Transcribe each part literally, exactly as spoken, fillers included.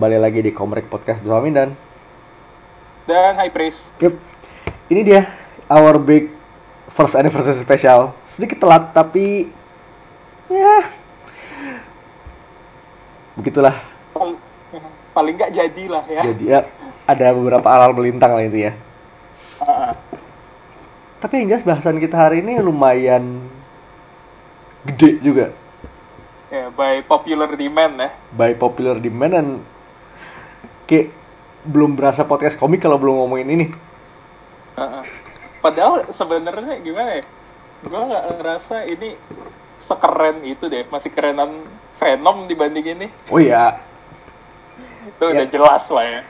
kembali lagi di Komrek Podcast bersama Mindan dan High Praise. Yep. Ini dia our big first anniversary special. Sedikit telat tapi ya begitulah. Paling nggak jadilah ya. Jadi ya ada beberapa aral melintang lah itu ya. Uh-uh. Tapi yang jelas bahasan kita hari ini lumayan gede juga. Ya, yeah, by popular demand ya. By popular demand dan kayak belum berasa podcast komik kalau belum ngomongin ini. Uh-uh. Padahal sebenarnya gimana ya? Gue nggak ngerasa ini sekeren itu deh. Masih kerenan Venom dibanding ini. Oh iya. Itu ya. Udah jelas lah ya.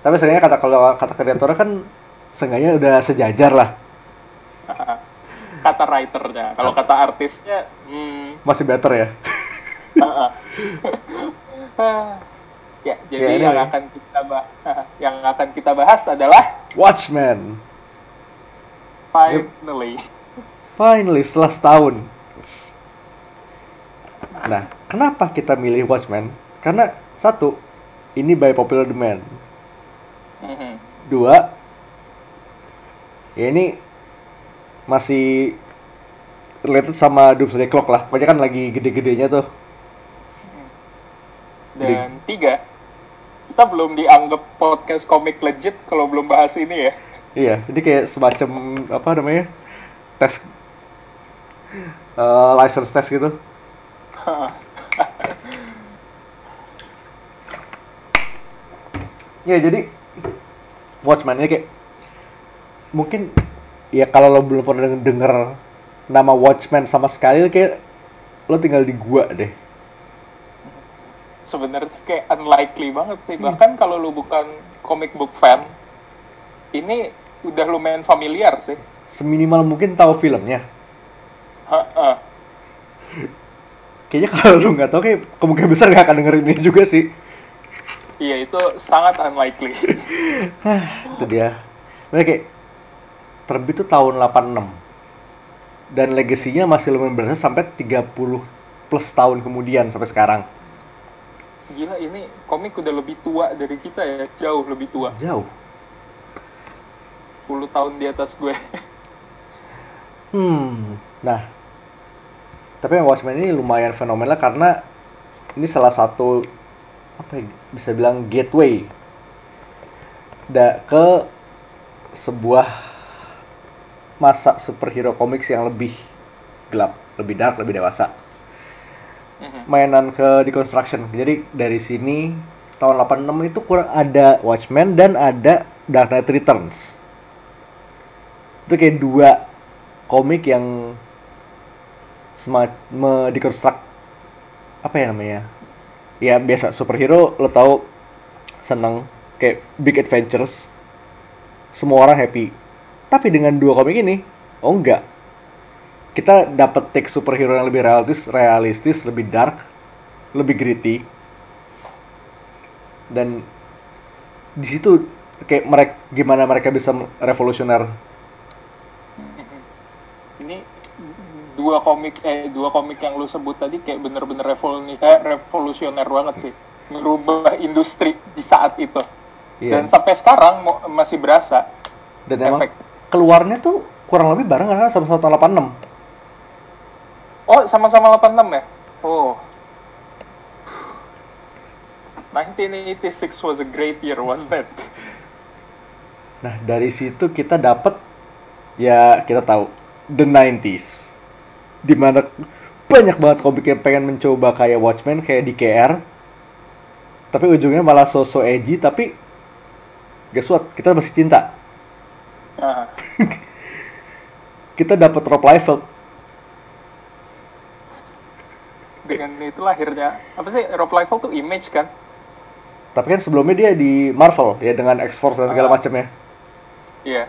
Tapi sebenarnya kata kalau kata kreatornya kan seenggaknya udah sejajar lah. Uh-uh. Kata writernya, kalau kata artisnya hmm, masih better ya. Ya, jadi yeah, yang akan kita bah- yang akan kita bahas adalah Watchmen. Finally, yep. Finally setelah setahun. Nah, kenapa kita milih Watchmen? Karena satu, ini by popular demand. Mm-hmm. Dua, ya ini masih related sama Doomsday Clock lah. Banyak kan lagi gede-gedenya tuh. Dan gede. Tiga, kita belum dianggap podcast komik legit kalau belum bahas ini ya. Iya, ini kayak semacam apa namanya tes, uh, license test gitu. Ya jadi Watchmen ini kayak mungkin ya kalau lo belum pernah denger nama Watchmen sama sekali, kayak lo tinggal di gua deh. Sebenarnya kayak unlikely banget sih. Hmm. Bahkan kalau lo bukan comic book fan, ini udah lumayan familiar sih. Seminimal mungkin tahu filmnya. Ha-ha. Kayaknya kalau lo nggak tahu, kayak kemungkinan besar nggak akan dengerin ini juga sih. Iya, itu sangat unlikely. Itu dia. Nah, kayak terbit itu tahun delapan enam dan legasinya masih lumayan berasa sampai tiga puluh plus tahun kemudian sampai sekarang. Gila, ini komik udah lebih tua dari kita ya, jauh lebih tua. Jauh. sepuluh tahun di atas gue. Hmm, nah. Tapi yang Watchmen ini lumayan fenomenal karena ini salah satu apa ya, bisa bilang gateway da, ke sebuah masa superhero komik yang lebih gelap, lebih dark, lebih dewasa. Mm-hmm. Mainan ke deconstruction. Jadi dari sini tahun delapan enam itu kurang ada Watchmen dan ada Dark Knight Returns. Itu kayak dua komik yang smart mendeconstruct apa ya namanya? Ya biasa superhero lo tahu seneng kayak big adventures. Semua orang happy. Tapi dengan dua komik ini, oh enggak. Kita dapat take superhero yang lebih realistis, realistis, lebih dark, lebih gritty. Dan di situ kayak mereka gimana mereka bisa revolusioner. Ini dua komik eh dua komik yang lu sebut tadi kayak bener-bener revol- eh, revolusioner banget sih. Merubah industri di saat itu. Yeah. Dan sampai sekarang mo- masih berasa. Dan efek. Emang keluarnya tuh kurang lebih bareng karena sama-sama tahun delapan enam. Oh, sama-sama delapan enam ya? Oh. nineteen eighty-six was a great year, wasn't it? Nah, dari situ kita dapat ya kita tahu the nineties. Di mana banyak banget komik yang pengen mencoba kayak Watchmen, kayak D K R. Tapi ujungnya malah so-so edgy, tapi guess what? Kita masih cinta. Uh. Kita dapat Rob Liefeld. Dengan itu lahirnya apa sih Rob Liefeld tuh Image kan? Tapi kan sebelumnya dia di Marvel ya dengan X-Force dan segala uh. macamnya. Iya.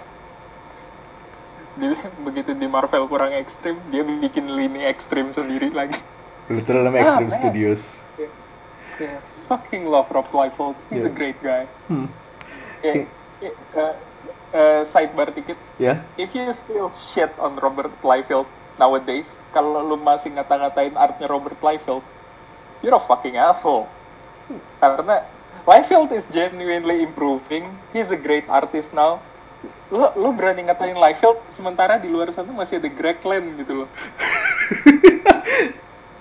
Yeah. Dia begitu di Marvel kurang ekstrim, dia bikin lini ekstrim sendiri lagi. Betul namanya Extreme ah, Studios. Yeah. Yeah. Fucking love Rob Liefeld. He's yeah. a great guy. Hmm. Yeah. Yeah. Uh, Uh, sidebar dikit. Yeah. If you still shit on Robert Liefeld nowadays, kalau lu masih ngata-ngatain artnya Robert Liefeld, you're a fucking asshole. Hmm. Karena Liefeld is genuinely improving. He's a great artist now. Lo, lo berani ngatain Liefeld, sementara di luar sana masih ada Greg Lenn gitu loh.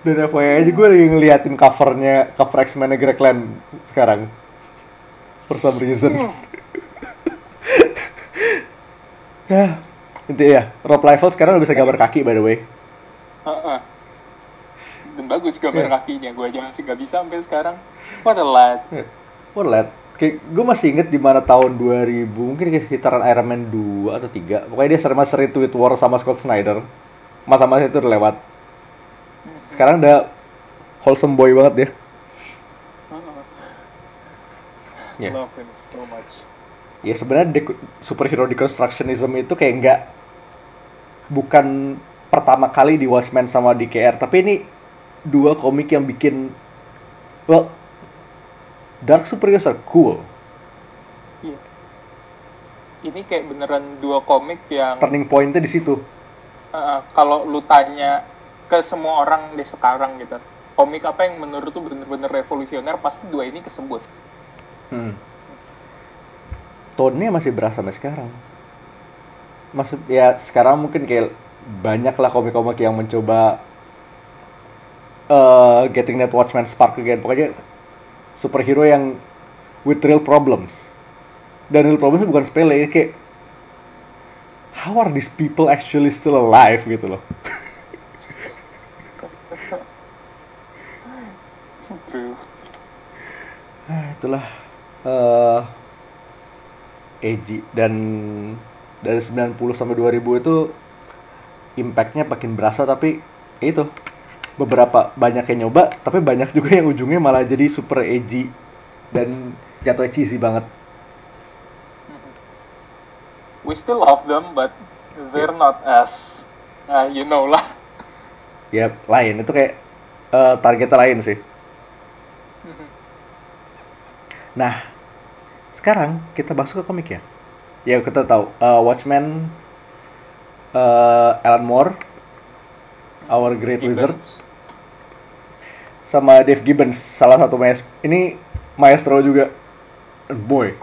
Dan F Y I aja gue lagi ngeliatin covernya, cover X-Men-nya Greg Lenn sekarang. For some reason. Hmm. Ya, intinya ya, Rob Liefeld sekarang udah bisa gambar kaki by the way. Uh-uh. Dan bagus gambar yeah. kakinya, gue aja masih gak bisa sampai sekarang. What a lad. Yeah. What a lad. Kayak gue masih inget di mana tahun dua ribu, mungkin sekitaran Iron Man dua atau tiga. Pokoknya dia sering sering tweet war sama Scott Snyder. Masa-masa itu udah lewat. Sekarang udah wholesome boy banget dia. Uh-uh. Yeah. Love him so much. Ya sebenarnya de- superhero deconstructionism itu kayak enggak, bukan pertama kali di Watchmen sama D K R, tapi ini dua komik yang bikin, well, dark superheroes are cool. Iya. Ini kayak beneran dua komik yang turning point-nya di situ. Uh, kalau lu tanya ke semua orang deh sekarang gitu, komik apa yang menurut lu bener-bener revolusioner, pasti dua ini kesebut. Hmm. Tone-nya masih berasa sampai sekarang. Maksud ya sekarang mungkin kayak banyaklah komik-komik yang mencoba uh, getting that Watchmen spark again. Pokoknya superhero yang with real problems. Dan real problems bukan sepele, kayak how are these people actually still alive gitu loh. Itulah uh, edgy, dan dari sembilan puluh sampai dua ribu itu impact-nya makin berasa, tapi itu beberapa banyak yang nyoba, tapi banyak juga yang ujungnya malah jadi super edgy dan jatuh cheesy banget. We still love them but they're yep. not as uh, you know lah. Ya, yep, lain itu kayak uh, targetnya lain sih. Nah, sekarang kita masuk ke komiknya. Ya kita tahu uh, Watchmen, uh, Alan Moore, Our Great Gibbons. Wizard, sama Dave Gibbons, salah satu maestro. Ini maestro juga. Boy,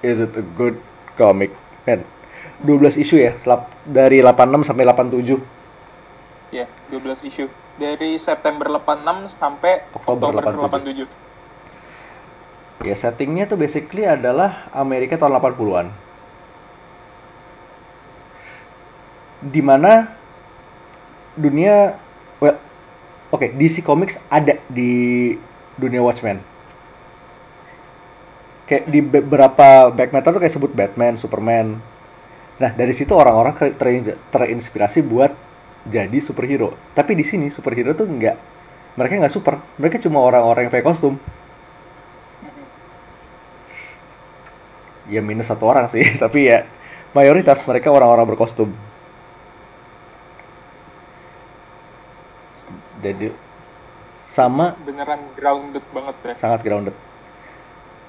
is it a good comic? Man, dua belas isu ya, dari delapan puluh enam sampai delapan puluh tujuh. Ya, yeah, dua belas isu. Dari September delapan puluh enam sampai Oktober, Oktober delapan puluh tujuh. Ya, settingnya tuh basically adalah Amerika tahun delapan puluhan. Dimana dunia, well, oke, okay, D C Comics ada di dunia Watchmen. Kayak di beberapa back matter tuh kayak sebut Batman, Superman. Nah, dari situ orang-orang ter- ter- terinspirasi buat jadi superhero. Tapi di sini superhero tuh enggak. Mereka enggak super. Mereka cuma orang-orang yang pakai kostum. Ya minus satu orang sih, tapi ya mayoritas mereka orang-orang berkostum. Jadi sama beneran grounded banget ya. Sangat grounded.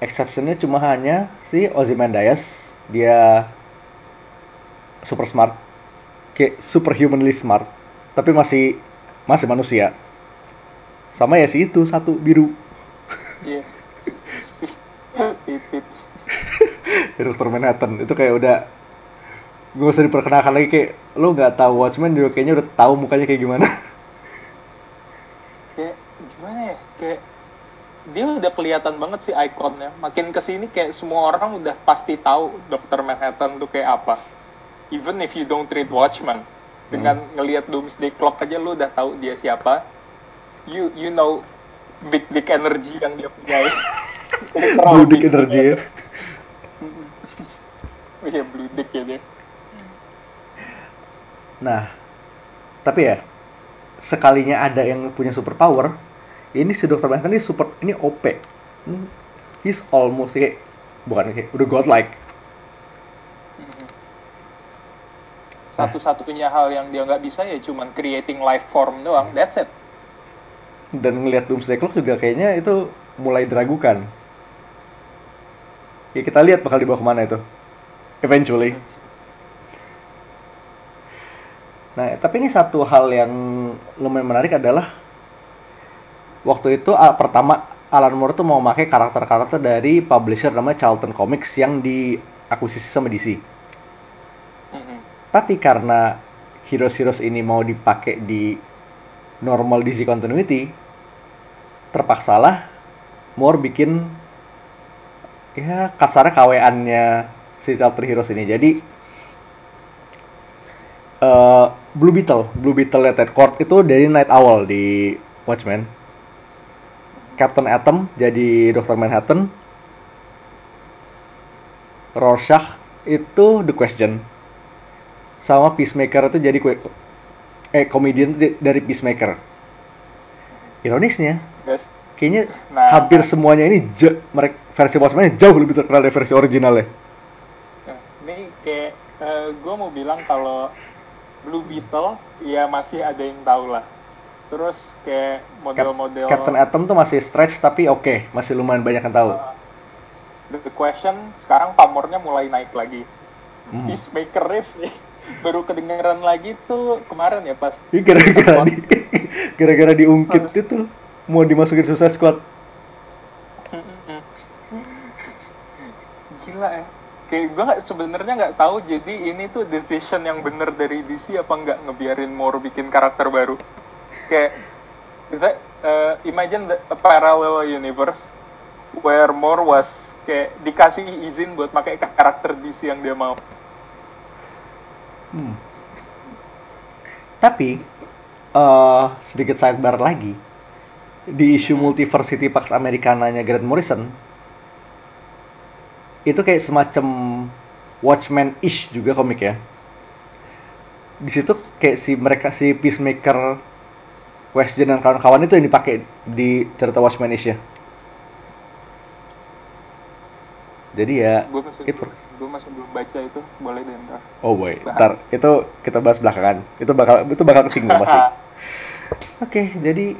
Exceptionnya cuma hanya si Ozymandias, dia super smart, kayak superhumanly smart, tapi masih masih manusia. Sama ya si itu satu biru. Iya. Titit. doktor Manhattan itu kayak udah gak usah diperkenalkan lagi, kayak lo nggak tahu Watchmen juga kayaknya udah tahu mukanya kayak gimana. Kayak gimana ya, kayak dia udah kelihatan banget sih ikonnya. Makin kesini kayak semua orang udah pasti tahu doktor Manhattan tuh kayak apa. Even if you don't read Watchmen, dengan hmm. ngelihat Doomsday Clock aja lo udah tahu dia siapa. You you know big big energy yang dia punya. Blue Dick energy ya. Oh ya, Blue Dick ya dia. Nah, tapi ya sekalinya ada yang punya super power, ini si doktor Manhattan ini super, ini O P. He's almost kayak, bukan kayak, udah godlike. Satu-satunya hal yang dia nggak bisa ya cuman creating life form doang, that's it. Dan ngelihat Doomsday Clock juga kayaknya itu mulai diragukan. Ya kita lihat bakal dibawa kemana itu eventually. Nah, tapi ini satu hal yang lumayan menarik adalah waktu itu pertama Alan Moore tuh mau pakai karakter-karakter dari publisher namanya Charlton Comics yang diakuisisi sama D C. Mm-hmm. Tapi karena heroes-heroes ini mau dipakai di normal D C continuity, terpaksalah Moore bikin ya kasarnya K W N-nya si Charlton Heroes ini. Jadi uh, Blue Beetle, Blue Beetle Ted Kord itu dari Night Owl di Watchmen. Captain Atom jadi dokter Manhattan. Rorschach itu The Question. Sama Peacemaker itu jadi kue, eh komedian dari Peacemaker. Ironisnya, kayaknya nah, hampir semuanya ini je, mereka versi Watchmen jauh lebih terkenal dari versi originalnya. Ini kayak uh, gue mau bilang kalau Blue Beetle ya masih ada yang tahu lah. Terus kayak model-model Captain Atom tuh masih stretch tapi oke, okay, masih lumayan banyak yang tahu. Uh, The Question sekarang pamornya mulai naik lagi. Hmm. Peacemaker Riff baru kedengeran lagi tuh kemarin ya pas gara-gara di, gara-gara diungkit uh. itu mau dimasukin Suicide Squad. Gila ya. Kayak gue nggak sebenarnya nggak tahu jadi ini tuh decision yang benar dari D C apa nggak ngebiarin Moore bikin karakter baru. Kayak, that, uh, imagine the, a parallel universe where Moore was kayak dikasih izin buat pakai karakter D C yang dia mau. Hmm. Tapi uh, sedikit sidebar lagi di isu Multiversity Pax Americananya Grant Morrison itu kayak semacam Watchmen-ish juga komiknya. Di situ kayak si mereka si Peacemaker, Question dan kawan-kawan itu yang dipakai di cerita Watchmen Asia. Jadi ya, gue masih, masih belum baca itu, boleh deh ntar. Oh boy, ntar itu kita bahas belakangan. Itu bakal itu bakal kesinggung pasti. Oke, okay, jadi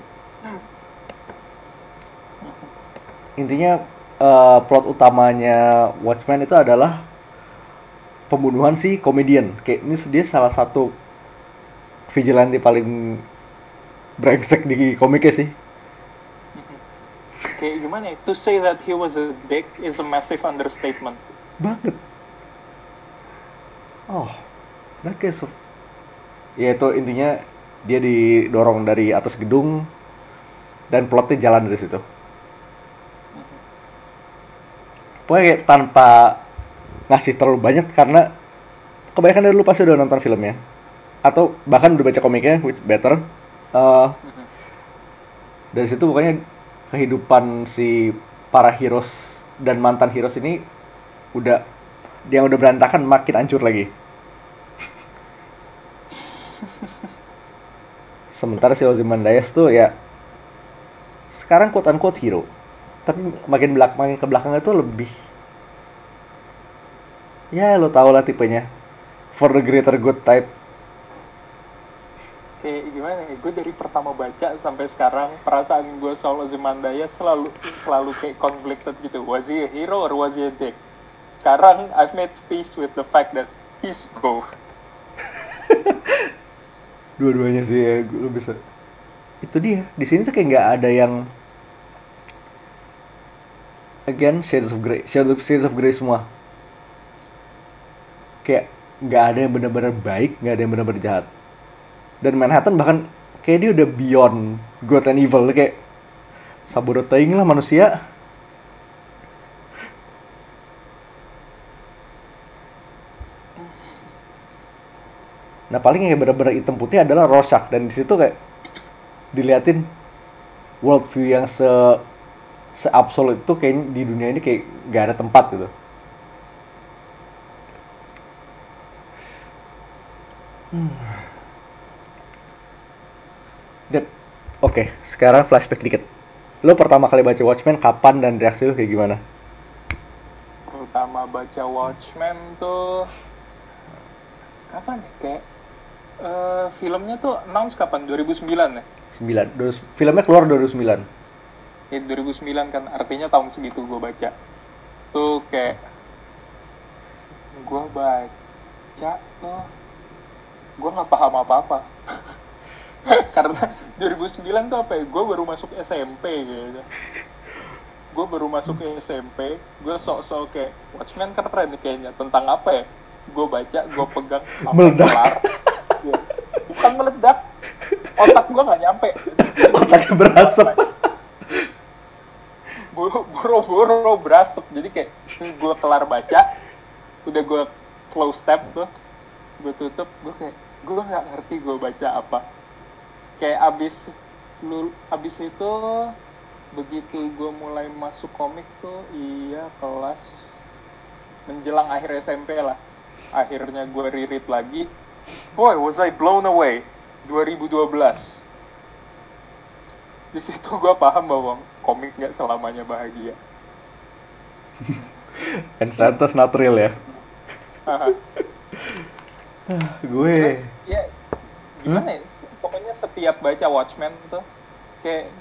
intinya uh, plot utamanya Watchmen itu adalah pembunuhan si komedian. Kayak ini dia salah satu vigilante paling brengsek di komiknya sih. Kayak gimana ya? To say that he was a dick is a massive understatement. Banget. Oh, that case of... Ya itu intinya dia didorong dari atas gedung dan plotnya jalan dari situ. Pokoknya tanpa ngasih terlalu banyak karena kebanyakan dari lu pasti udah nonton filmnya atau bahkan udah baca komiknya, which better. Uh, dari situ pokoknya kehidupan si para heroes dan mantan heroes ini udah yang udah berantakan makin hancur lagi. Sementara si Ozymandias tuh ya sekarang quote unquote hero, tapi makin belak makin ke belakang itu lebih ya lo tau lah tipenya for the greater good type. Eh, gimana ya, gue dari pertama baca sampai sekarang perasaan gue soal Ozymandias selalu selalu kayak conflicted gitu. Was he a hero or was he a dick? Sekarang I've made peace with the fact that he's both. Dua-duanya sih ya, gue bisa. Itu dia, di sini tuh kayak nggak ada yang again shades of grey, shades of shades of grey semua. Kayak nggak ada yang benar-benar baik, nggak ada yang benar-benar jahat. Dan Manhattan bahkan kayak dia udah beyond good and evil, kayak sabodo teing lah manusia. Nah paling yang benar-benar hitam putih adalah Rorschach, dan di situ kayak diliatin world view yang se se absolut itu kayak di dunia ini kayak gak ada tempat gitu. Hmm. Oke, okay, sekarang flashback dikit. Lo pertama kali baca Watchmen kapan dan reaksi lo kayak gimana? Pertama baca Watchmen tuh kapan? Kayak uh, filmnya tuh announce kapan? dua ribu sembilan ya? sembilan. Du- filmnya keluar dua ribu sembilan. Ya dua ribu sembilan kan, artinya tahun segitu gue baca. Tuh kayak gue baca tuh gue nggak paham apa-apa. Karena dua ribu sembilan tuh apa ya, gue baru masuk S M P gitu. gue baru masuk ke S M P, gue sok-sok kayak Watchmen keren kayaknya, tentang apa ya, gue baca, gue pegang sampai kelar. Ya. Bukan meledak, otak gue nggak nyampe, otaknya berasap, boro-boro berasap. Jadi kayak gue kelar baca, udah gue close tab tuh, gue tutup, gue kayak gue nggak ngerti gue baca apa. Kayak abis lu abis itu begitu gue mulai masuk komik tuh, iya kelas menjelang akhir S M P lah, akhirnya gue ririt lagi. Boy, was I blown away. Dua ribu dua belas. Di situ gue paham bahwa komik nggak selamanya bahagia. And sentence not real ya. Gue. Ya, gimana? Hmm? Ya? Pokoknya setiap baca Watchmen tuh, kayak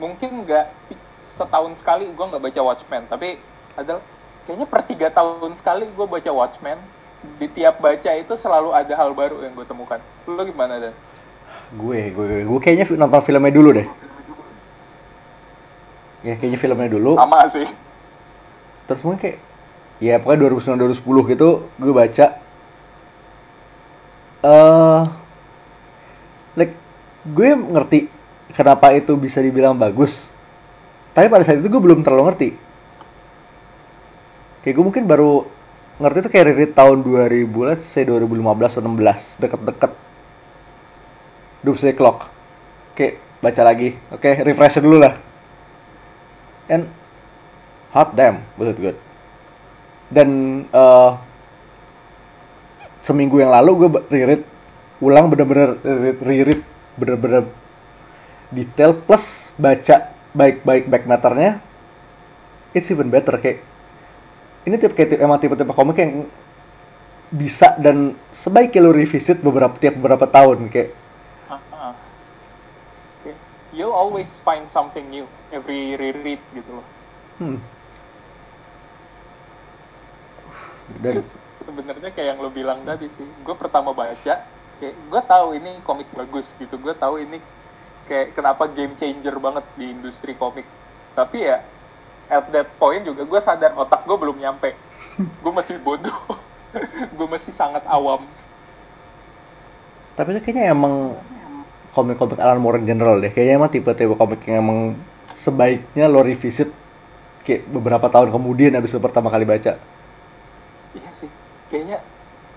mungkin nggak setahun sekali gue nggak baca Watchmen, tapi ada kayaknya per tiga tahun sekali gue baca Watchmen. Di tiap baca itu selalu ada hal baru yang gue temukan. Lo gimana, Dan? Gue, gue, gue kayaknya nonton filmnya dulu deh. Ya, kayaknya filmnya dulu. Sama sih. Terus mungkin kayak, ya pokoknya dua ribu sembilan dua ribu sepuluh gitu, gue baca. Uh, like, gue ngerti kenapa itu bisa dibilang bagus. Tapi pada saat itu gue belum terlalu ngerti. Kayak gue mungkin baru ngerti tuh kayak ririt tahun dua ribu, let's say dua ribu lima belas atau dua ribu enam belas, deket-deket Doomsday Clock. Oke, baca lagi. Oke, refresh dulu lah. And hot damn, was it good. Dan uh, seminggu yang lalu gue ririt ulang, bener-bener ririt, ririt bener-bener detail, plus baca baik-baik back matternya. It's even better. Kayak ini tipe kayak emang tipe-tipe komik yang bisa dan sebaiknya lo revisit beberapa tiap beberapa tahun kayak. Uh-huh. Okay. You always find something new every reread gitu loh. Hmm. Dan sebenarnya kayak yang lo bilang tadi sih, gue pertama baca, kayak gue tahu ini komik bagus gitu, gue tahu ini kayak kenapa game changer banget di industri komik, tapi ya. At that point juga gue sadar otak gue belum nyampe. Gue masih bodoh. Gue masih sangat awam. Tapi itu kayaknya emang komik-komik Alan Moore in general deh. Kayaknya emang tipe-tipe komik yang emang sebaiknya lo revisit kayak beberapa tahun kemudian abis lo pertama kali baca. Iya sih. Kayaknya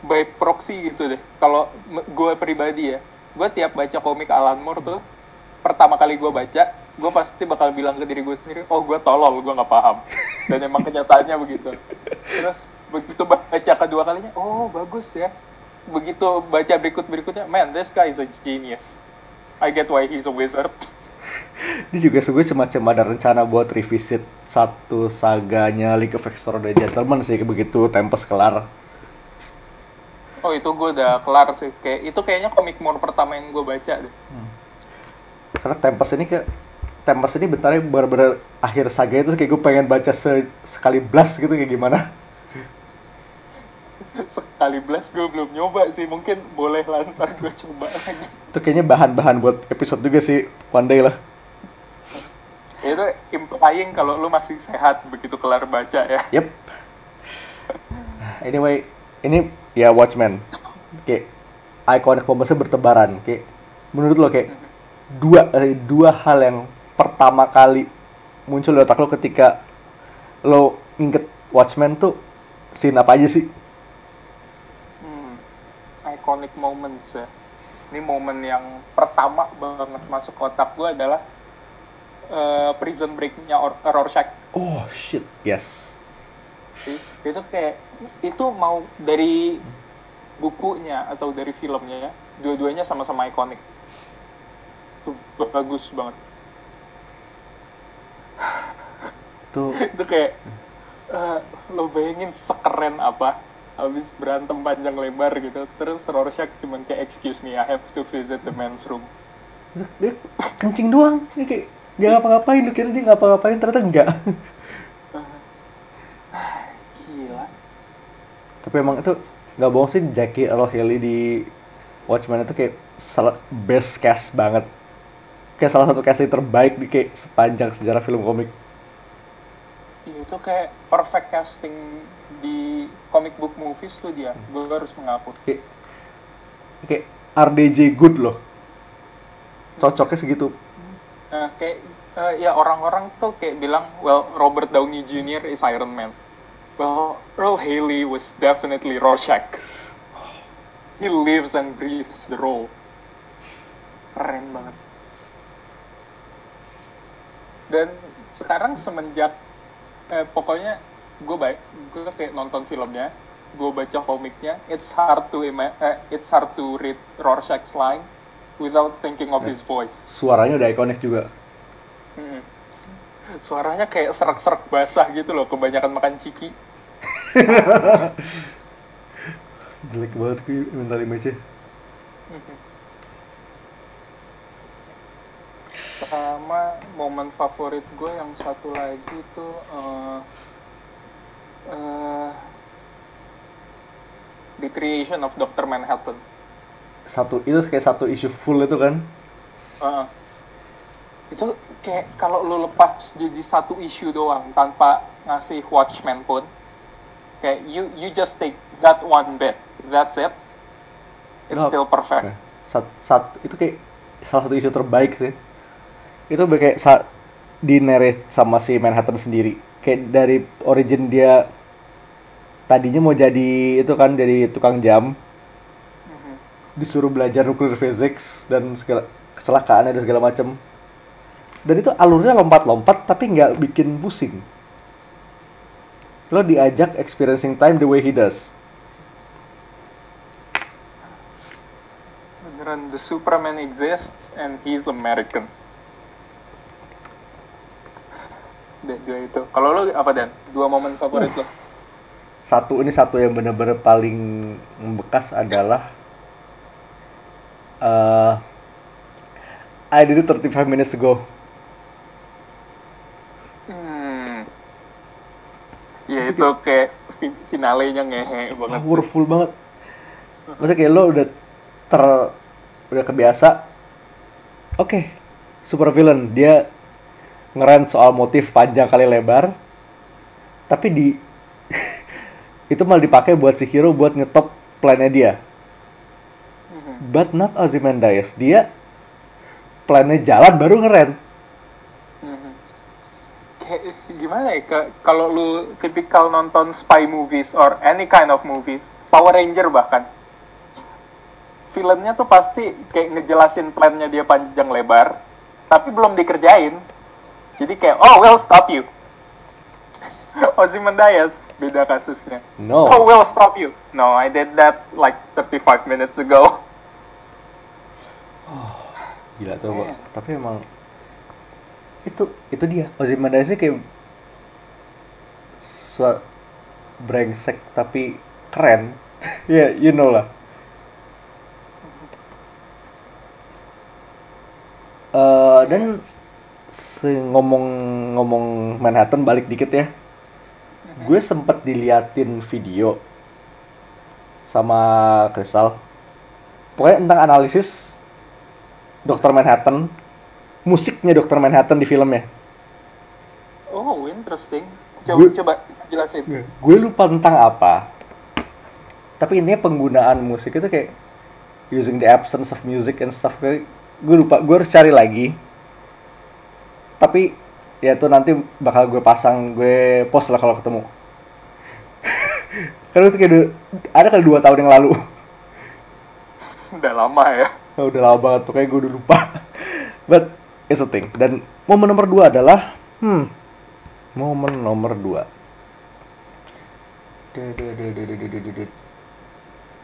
by proxy gitu deh. Kalau gue pribadi ya, gue tiap baca komik Alan Moore tuh, pertama kali gue baca, gue pasti bakal bilang ke diri gue sendiri, oh gue tolol, gue nggak paham. Dan emang kenyataannya begitu. Terus begitu baca kedua kalinya, oh bagus ya. Begitu baca berikut-berikutnya, man this guy is a genius. I get why he's a wizard. Ini juga sebenarnya semacam ada rencana buat revisit satu saganya League of Extraordinary Gentlemen sih, begitu Tempest kelar. Oh itu gue udah kelar sih. Kayak, itu kayaknya komik Moore pertama yang gue baca deh. Hmm. Karena Tempest ini kayak Tempest ini bentarnya benar-benar akhir saga itu kayak gue pengen baca se- sekali blast gitu kayak gimana. Sekali blast gue belum nyoba sih, mungkin boleh lantar gue coba lagi. Itu kayaknya bahan-bahan buat episode juga sih, one day lah. Itu implying kalau lu masih sehat begitu kelar baca ya. Yep. Anyway, ini ya Watchmen. Kayak ikonik komiknya bertebaran. Kayak menurut lo kayak dua dua hal yang pertama kali muncul di otak lo ketika lo inget Watchmen tuh scene apa aja sih? Hmm, iconic moments ya. Ini momen yang pertama banget masuk otak gue adalah uh, prison break-nya Or- Rorschach. Oh shit, yes. Itu kayak itu mau dari bukunya atau dari filmnya ya, dua-duanya sama-sama iconic. Itu bagus banget. Tuh. Itu kayak uh, lo bayangin sekeren apa habis berantem panjang lebar gitu, terus Rorschach cuman kayak excuse me I have to visit the men's room. Dia kencing doang, dia kayak dia ngapa-ngapain, lu kira dia ngapa-ngapain, ternyata enggak. Gila. Tapi emang itu nggak bohong sih, Jackie Earle Haley di Watchmen itu kayak best cast banget, kayak salah satu casting terbaik di kayak sepanjang sejarah film komik. itu kayak perfect casting di comic book movies tuh dia. Gue harus mengaku. Kayak, kayak R D J Good loh. Cocoknya segitu. Nah, kayak uh, ya orang-orang tuh kayak bilang, well, Robert Downey Junior is Iron Man. Well, Earl Haley was definitely Rorschach. He lives and breathes the role. Keren banget. Dan sekarang semenjak eh, pokoknya gue baik, gue kayak nonton filmnya, gue baca komiknya, it's hard to ima- eh, it's hard to read Rorschach's line without thinking of his voice. Suaranya udah ikonik juga. Hmm. Suaranya kayak serak-serak basah gitu loh, kebanyakan makan ciki. Jelek banget gue mental image-nya. Sama momen favorit gue yang satu lagi tuh uh, uh, The Creation of Doctor Manhattan. Satu itu kayak satu isu full itu kan? Uh, itu kayak kalau lo lepas jadi satu isu doang tanpa ngasih Watchmen pun, kayak you you just take that one bit, that's it, it's no, still perfect. Sat, sat, itu kayak salah satu isu terbaik sih. Itu kayak sa- di-narrate sama si Manhattan sendiri. Kayak dari origin dia tadinya mau jadi itu kan, jadi tukang jam. Mm-hmm. Disuruh belajar nuclear physics dan segala kecelakaan dan segala macam. Dan itu alurnya lompat-lompat tapi nggak bikin pusing. Lo diajak experiencing time the way he does. Beneran, the Superman exists and he's American. Dua itu. Kalau lo apa Dan? Dua momen favorit uh. lo? Satu ini satu yang benar-benar paling membekas adalah uh, I did it thirty-five minutes ago. Hmm. Ya itu kayak finalenya ngehe banget. Powerful banget. Maksudnya kayak lo udah ter udah kebiasa. Oke, okay. Super villain dia ngeran soal motif panjang kali lebar, tapi di itu malah dipakai buat si hero buat ngetop plannya dia. Mm-hmm. But not Ozymandias, dia plannya jalan baru ngeren. Mm-hmm. Kayak gimana ya, kalau lu tipikal nonton spy movies or any kind of movies, Power Ranger bahkan, filmnya tuh pasti kayak ngejelasin plannya dia panjang lebar, tapi belum dikerjain. Jadi kayak, oh, we'll stop you. Ozymandias, beda kasusnya. No. Oh, we'll stop you. No, I did that like thirty-five minutes ago. Oh, gila tuh, yeah. Tapi emang itu itu dia. Ozymandiasnya kayak suara brengsek tapi keren. Ya, yeah, you know lah. Uh, dan ngomong-ngomong Manhattan balik dikit ya. Mm-hmm. Gue sempet diliatin video sama Crystal. Pokoknya tentang analisis dokter Manhattan, musiknya dokter Manhattan di filmnya. Oh, interesting. Coba, gue, coba jelasin. Gue lupa tentang apa. Tapi intinya penggunaan musik itu kayak using the absence of music and stuff. Gue lupa, gue harus cari lagi. Tapi ya itu nanti bakal gue pasang, gue post lah kalau ketemu. Karena itu kayak du- ada kali dua tahun yang lalu. Udah lama ya. Oh, udah lama banget tuh, kayak gue udah lupa. But it's a thing. Dan momen nomor dua adalah hmm momen nomor dua.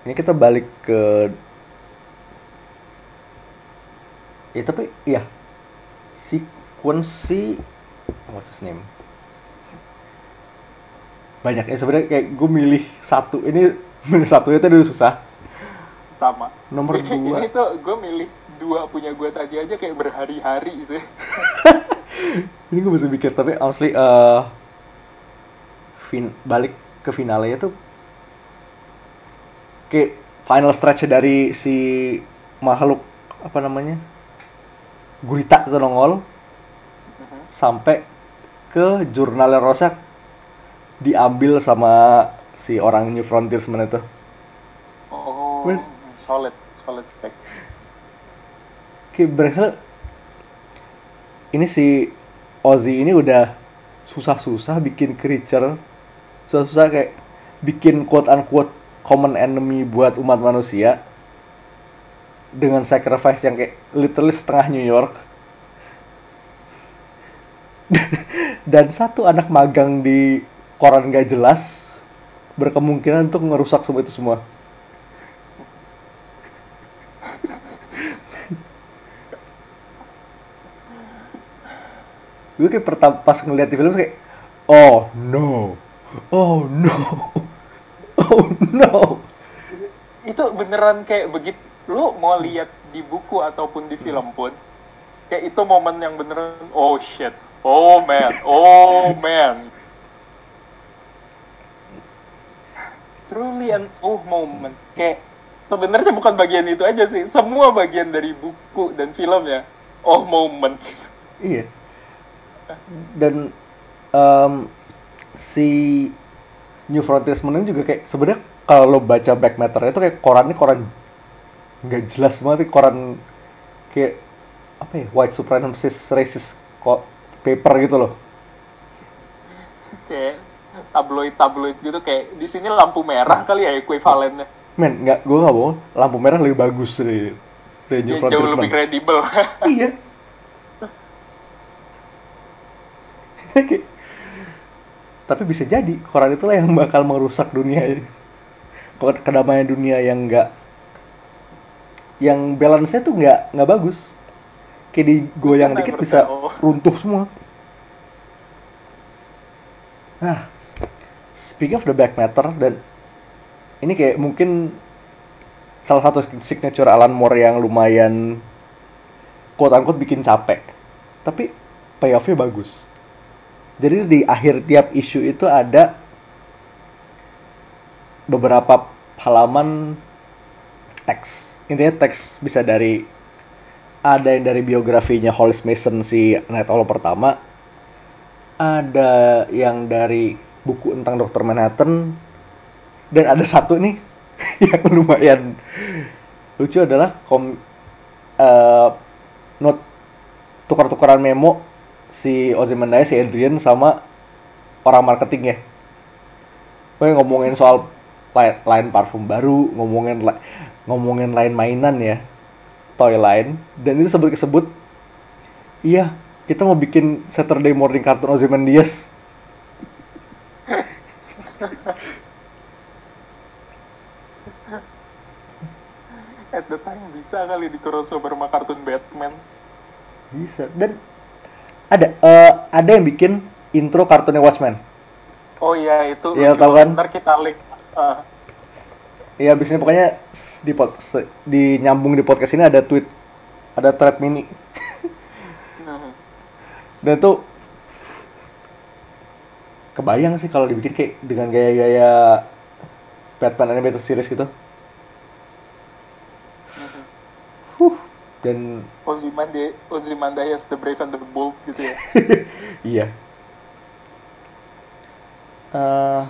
Ini kita balik ke ya tapi ya si Kunci, what's his name? Banyak ya sebenarnya, kayak gue milih satu ini, milih satunya itu dulu susah. Sama. Nomor dua. Ini tuh gue milih dua punya gue tadi aja kayak berhari-hari sih. Ini gue masih mikir, tapi honestly uh, fin- balik ke finalnya tuh kayak final stretch dari si makhluk apa namanya gurita itu nongol. Sampai ke jurnalnya Rorschach diambil sama si orang New Frontiersman itu. Oh, Weird. solid, solid fact. Oke, berhasil. Ini si Ozzy ini udah susah-susah bikin creature, susah-susah kayak bikin quote-unquote common enemy buat umat manusia dengan sacrifice yang kayak literally setengah New York. Dan satu anak magang di koran gak jelas berkemungkinan untuk ngerusak semua itu semua. Gue kayak pertama pas ngeliat di film kayak oh no, oh no, oh no. Itu beneran kayak begitu. Lu mau lihat di buku ataupun di film pun, kayak itu momen yang beneran oh shit, oh man, oh man. Truly an oh moment. Kayak sebenarnya bukan bagian itu aja sih, semua bagian dari buku dan filmnya oh moments. Iya. Dan um, si New Frontiersman juga kayak sebenarnya kalau lo baca back matter-nya itu kayak korannya koran nggak jelas banget, koran kayak apa ya, white supremacist racist paper gitu loh. Kayak tabloid-tabloid gitu, kayak di sini lampu merah kali ya ekuivalennya. Men, nggak, gue nggak bohong, lampu merah lebih bagus dari dari New Frontiers. Jauh lebih kredibel. Iya. Tapi bisa jadi koran itulah yang bakal merusak dunia ini, kedamaian dunia yang nggak, yang balance-nya tuh nggak nggak bagus, kayak digoyang dikit bisa runtuh semua. Nah, speaking of the back matter, dan ini kayak mungkin salah satu signature Alan Moore yang lumayan quote-unquote bikin capek, tapi payoff-nya bagus. Jadi di akhir tiap issue itu ada beberapa halaman teks, intinya teks, bisa dari ada yang dari biografinya Hollis Mason si Night Owl pertama, ada yang dari buku tentang dokter Manhattan, dan ada satu nih yang lumayan lucu adalah kom, uh, not tukar-tukaran memo si Ozymandias, si Adrian sama orang marketingnya. Gue ngomongin soal line parfum baru, ngomongin li- ngomongin line mainan ya, toy line, dan itu sebut-sebut iya, kita mau bikin Saturday morning cartoon Ozymandias. At the time bisa kali di crossover sama kartun Batman. Bisa. Dan ada uh, ada yang bikin intro kartunnya Watchmen. Oh iya, itu. Iya, tahu kan? Ntar kita link. Iya, uh. abis ini pokoknya di pod- di nyambung di podcast ini ada tweet, ada thread mini. Dan itu kebayang sih kalau dibikin kayak dengan gaya-gaya Batman animated series gitu. Mm-hmm. Huh, dan Ozymandias, Ozymandias the Brave and the Bold gitu ya. Iya. Uh,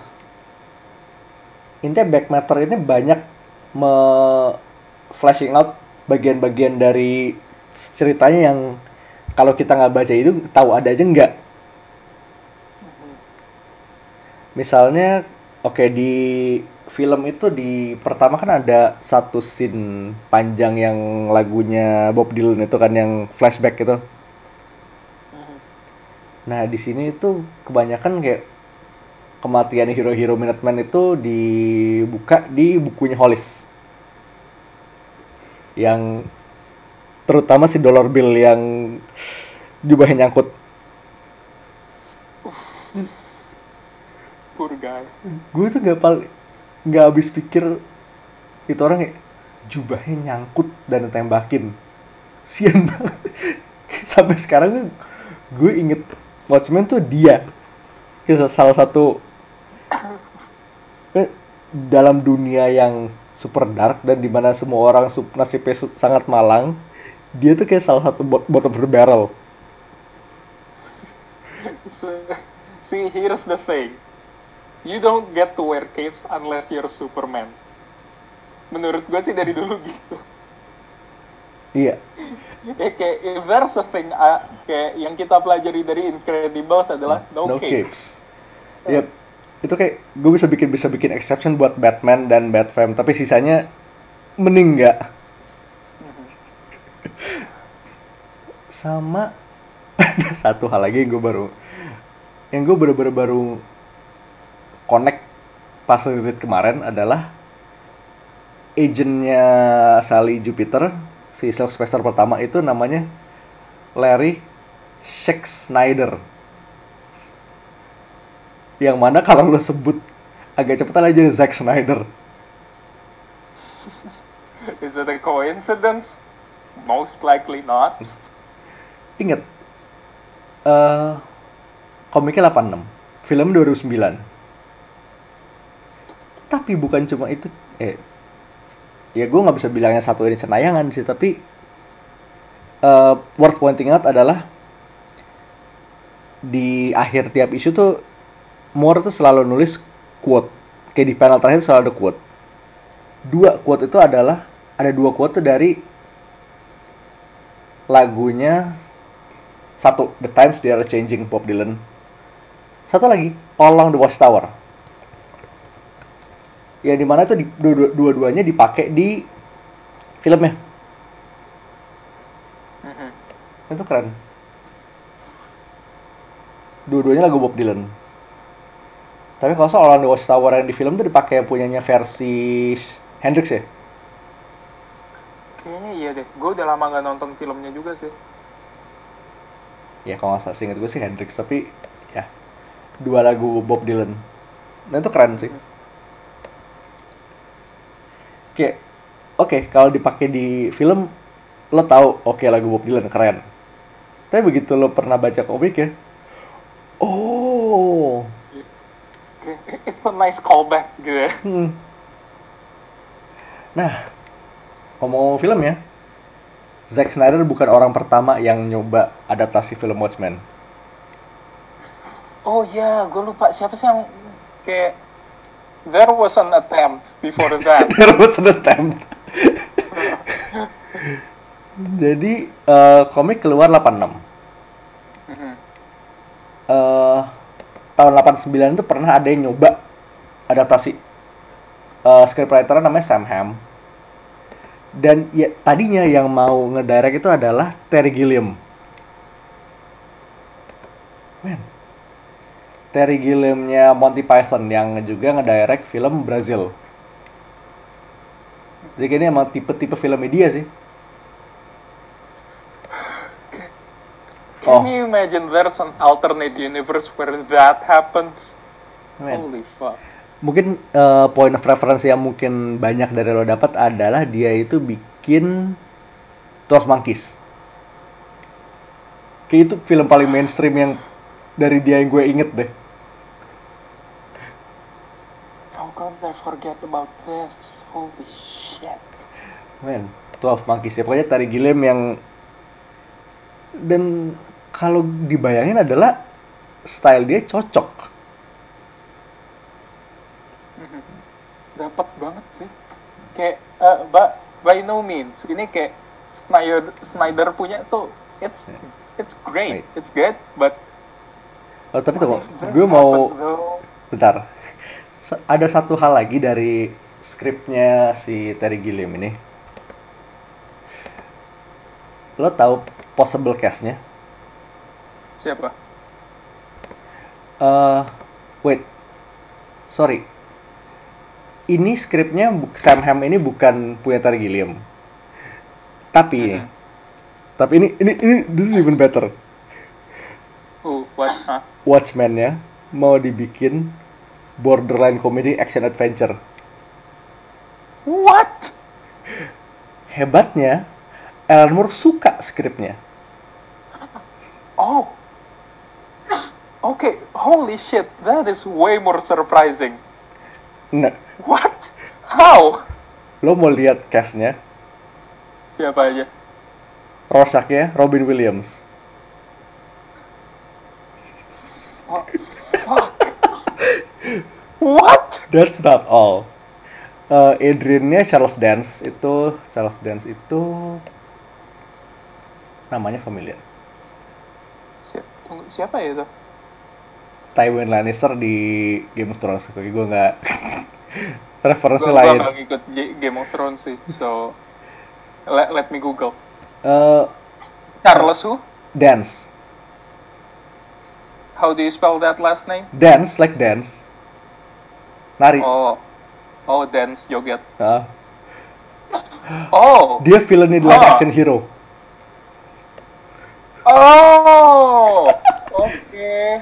intinya back matter ini banyak me-flashing out bagian-bagian dari ceritanya yang kalau kita nggak baca itu tahu ada aja nggak. Misalnya, oke okay, di film itu di pertama kan ada satu scene panjang yang lagunya Bob Dylan itu kan yang flashback gitu. Nah di sini itu kebanyakan kayak kematian hero-hero Minutemen itu dibuka di bukunya Hollis. Yang terutama si dollar bill yang jubahnya nyangkut. Poor guy. Gue tuh gak paling gak habis pikir itu orang kayak jubahnya nyangkut dan tembakin. Sian banget. Sampai sekarang tuh gue inget Watchmen tuh dia salah satu dalam dunia yang super dark dan dimana semua orang nasibnya sangat malang. Dia tuh kayak salah satu bottom of the barrel. So, see, here's the thing. you don't get to wear capes unless you're Superman. Menurut gue sih dari dulu gitu. Iya. Yeah. Kayak if there's a thing uh, kayak yang kita pelajari dari Incredibles adalah no, no capes. capes. Yep. Itu kayak gue bisa bikin bisa bikin exception buat Batman dan Batfam, tapi sisanya mending nggak. Mm-hmm. Sama ada satu hal lagi yang gue baru yang gue bener-bener baru connect pas ngeliat kemarin adalah agentnya Sally Jupiter, si Silk Spectre pertama itu namanya Larry Zack Snyder. Yang mana kalau lo sebut agak cepetan aja Zack Snyder. Is it a coincidence? Most likely not. Ingat, uh, komiknya delapan enam, film dua ribu sembilan. Tapi bukan cuma itu, eh, ya gue nggak bisa bilangnya satu ini cenayangan sih, tapi uh, worth pointing out adalah di akhir tiap isu tuh Moore tuh selalu nulis quote, kayak di panel terakhir selalu ada quote. Dua quote itu adalah ada dua quote tuh dari lagunya satu The Times They Are Changing Bob Dylan, satu lagi All Along the Watchtower. Ya dimana itu di, dua-duanya dipakai di filmnya. Mm-hmm. Itu keren. Dua-duanya lagu Bob Dylan. Tapi kalau soal All the Watchtower yang di film itu dipakai punyanya versi Hendrix ya? Kayaknya iya deh. Gue udah lama gak nonton filmnya juga sih. Ya kalau gak salah seinget gue sih Hendrix. Tapi ya dua lagu Bob Dylan. Nah itu keren sih. Mm-hmm. Kayak, oke, okay, kalau dipakai di film, lo tahu, oke okay, lagu Bob Dylan, keren. Tapi begitu lo pernah baca komik ya, oh, it's a nice callback gitu ya. Hmm. Nah, ngomong film ya, Zack Snyder bukan orang pertama yang nyoba adaptasi film Watchmen. Oh ya, yeah, gue lupa siapa sih yang kayak there was an attempt before that. There was an attempt. Jadi uh, komik keluar delapan enam. Mm-hmm. Uh, tahun delapan sembilan itu pernah ada yang nyoba adaptasi. Uh, scriptwriter namanya Sam Hamm. Dan ya, tadinya yang mau ngedirect itu adalah Terry Gilliam. Man. Terry Gilliamnya Monty Python yang juga ngedirect film Brazil. Jadi kayaknya emang tipe-tipe filmnya dia sih. Can oh. you imagine there's an alternate universe where that happens? Man. Holy fuck. Mungkin uh, point of reference yang mungkin banyak dari lo dapat adalah dia itu bikin twelve Monkeys. Kayak itu film paling mainstream yang dari dia yang gue inget deh. How could I forget about this? Holy shit. Man, twelve Monkeys ya. Pokoknya Terry Gilliam yang... Dan kalau dibayangin adalah style dia cocok. Mm-hmm. Dapat banget sih. Kayak, uh, but by no means. Ini kayak Snyder, Snyder punya tuh, it's it's great, it's good, but... Oh, tapi tunggu, gue mau... Bentar. Ada satu hal lagi dari skripnya si Terry Gilliam ini. Lo tahu possible cast-nya? Siapa? Uh, wait. Sorry. Ini skripnya Sam Hamm ini bukan punya Terry Gilliam. Tapi mm-hmm. Tapi ini ini ini this is even better. Oh, what? Huh? Watchmen-nya mau dibikin borderline comedy action adventure. What? Hebatnya Alan Moore suka skripnya. Oh. Oke, okay. Holy shit, that is way more surprising. Nah. What? How? Lo mau lihat cast-nya? Siapa aja? Rorschach-nya Robin Williams. Oh. That's not all. Uh, Adriannya Charles Dance itu Charles Dance itu namanya familiar. Siapa ya itu? Tywin Lannister di Game of Thrones. Gue nggak referensi lain. Gue nggak ngikut Game of Thrones sih, so let, let me Google. Uh, Charles who? Dance. How do you spell that last name? Dance, like dance. Nari. Oh, oh dance joget. Uh. Oh. Dia villain di live oh. action hero. Oh, oke. Okay.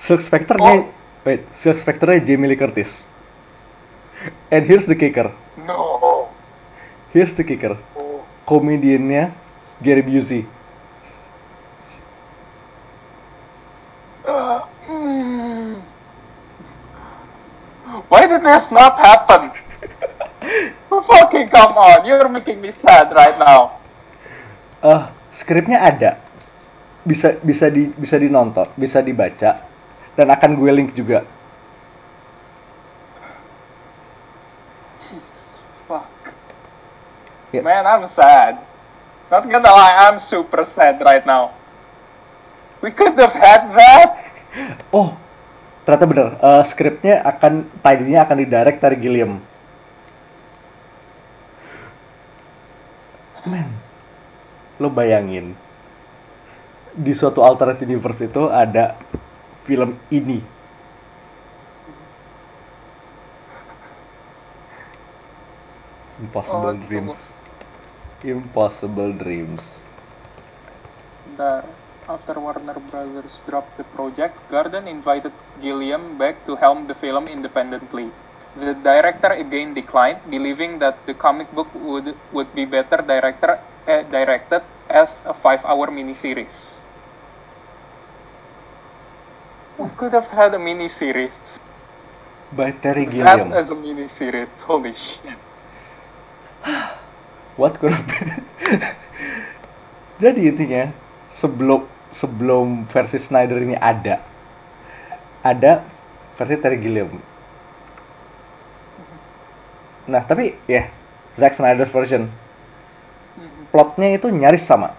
Silk Spectre-nya, oh. wait, Silk Spectre-nya Jamie Lee Curtis. And here's the kicker. No. Here's the kicker. Oh. Komediannya Gary Busey. Uh, mm. Why did this not happen? Fucking come on, you're making me sad right now. Uh, skripnya ada. Bisa bisa di bisa dinonton, bisa dibaca. Dan akan gue link juga. Jesus fuck. Yeah. Man, I'm sad. Not gonna lie, I'm super sad right now. We could have had that. Oh, ternyata bener. Uh, skripnya akan, tadinya akan didirect Terry Gilliam. Man, lo bayangin. Di suatu alternate universe itu ada film ini. Impossible oh, dreams. Impossible dreams. The, after Warner Brothers dropped the project, Garden invited Gilliam back to helm the film independently. The director again declined, believing that the comic book would would be better director eh, directed as a five-hour miniseries. We could have had a miniseries. By Terry Gilliam. That as a miniseries. Holy shit. What could have been? Jadi intinya, sebelum sebelum versi Snyder ini ada, ada versi Terry Gilliam. Nah, tapi ya, yeah, Zack Snyder's version. Plotnya itu nyaris sama.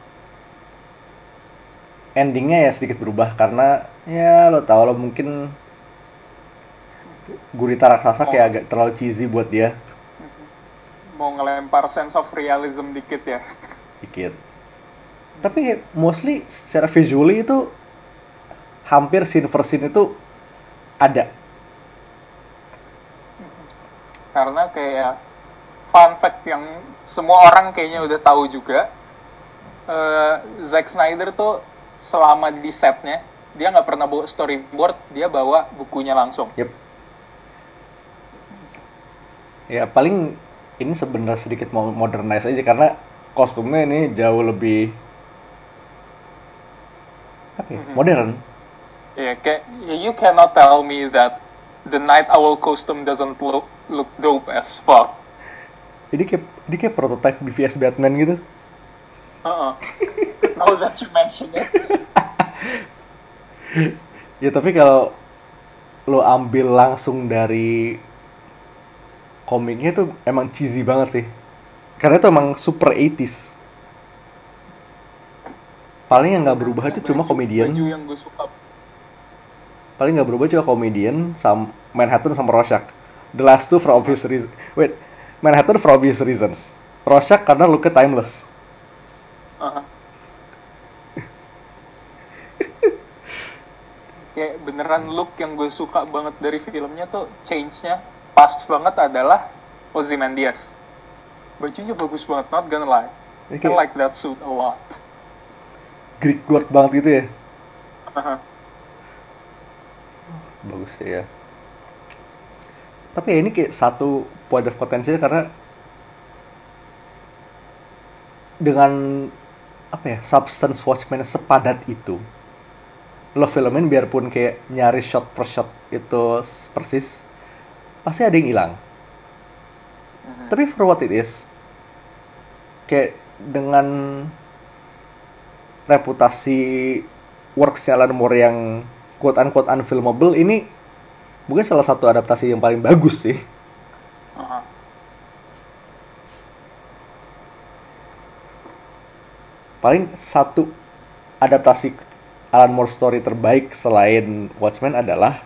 Endingnya ya sedikit berubah karena ya lo tau lo mungkin gurita raksasa kayak agak terlalu cheesy buat dia. Mau ngelempar sense of realism dikit ya. Dikit. Tapi mostly secara visually itu hampir scene per scene itu ada. Karena kayak fun fact yang semua orang kayaknya udah tahu juga, uh, Zack Snyder tuh selama di setnya dia nggak pernah bawa storyboard, dia bawa bukunya langsung. Yep. Ya paling ini sebenarnya sedikit mau modernize aja karena kostumnya ini jauh lebih okay, mm-hmm. modern. Ya yeah, kayak you cannot tell me that the Night Owl costume doesn't look look dope as fuck. Jadi kayak ini kayak prototype B V S Batman gitu. Uh-uh. Now that you mention it. Ya tapi kalau lo ambil langsung dari komiknya tuh emang cheesy banget sih. Karena itu emang super eighties. Paling yang gak berubah itu cuma komedian. Baju yang gue suka. Paling gak berubah cuma komedian sama Manhattan sama Rorschach. The last two for obvious reasons. Wait, Manhattan for obvious reasons. Rorschach karena look-nya timeless. Uh-huh. Kayak beneran look yang gue suka banget dari filmnya tuh change-nya pas banget adalah Ozymandias. Bajunya bagus banget, not gonna lie. Okay. I like that suit a lot. Greek god banget gitu ya? Uh-huh. Bagus ya. Tapi ya ini kayak satu point of potential karena dengan apa ya, substance Watchmen sepadat itu, lo filmin biarpun kayak nyari shot per shot itu persis, pasti ada yang hilang. Uh-huh. Tapi for what it is, kayak dengan reputasi works Alan Moore yang quote-unquote unfilmable, ini mungkin salah satu adaptasi yang paling bagus sih. Uh-huh. Paling satu adaptasi Alan Moore story terbaik selain Watchmen adalah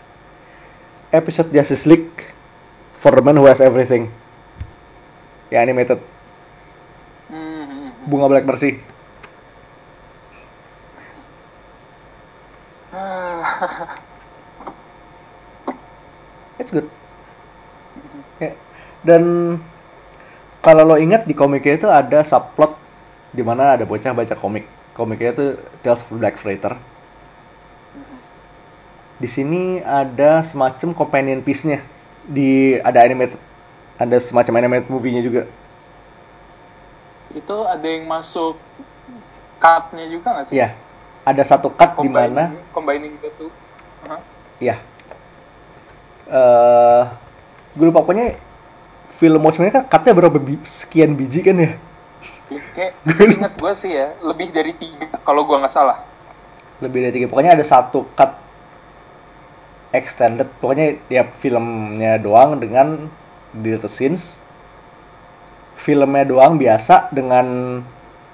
episode Justice League For the Man Who Has Everything yang animated. Bunga Blackberry. It's good. Yeah. Dan kalau lo ingat di komiknya itu ada subplot di mana ada bocah baca komik. Komiknya itu Tales of the Black Freighter. Di sini ada semacam companion piece-nya. Di ada animated, ada semacam animated movie-nya juga. Itu ada yang masuk cut-nya juga nggak sih? Iya. Ada satu cut di mana combining gitu. Uh-huh. Iya. Uh, gue lupa pokoknya film Watchmen kan cutnya berapa bi- sekian biji kan ya? Kayak ingat gue sih ya, lebih dari tiga kalau gue nggak salah. Lebih dari tiga, pokoknya ada satu cut extended, pokoknya tiap ya, filmnya doang dengan deleted scenes, filmnya doang biasa dengan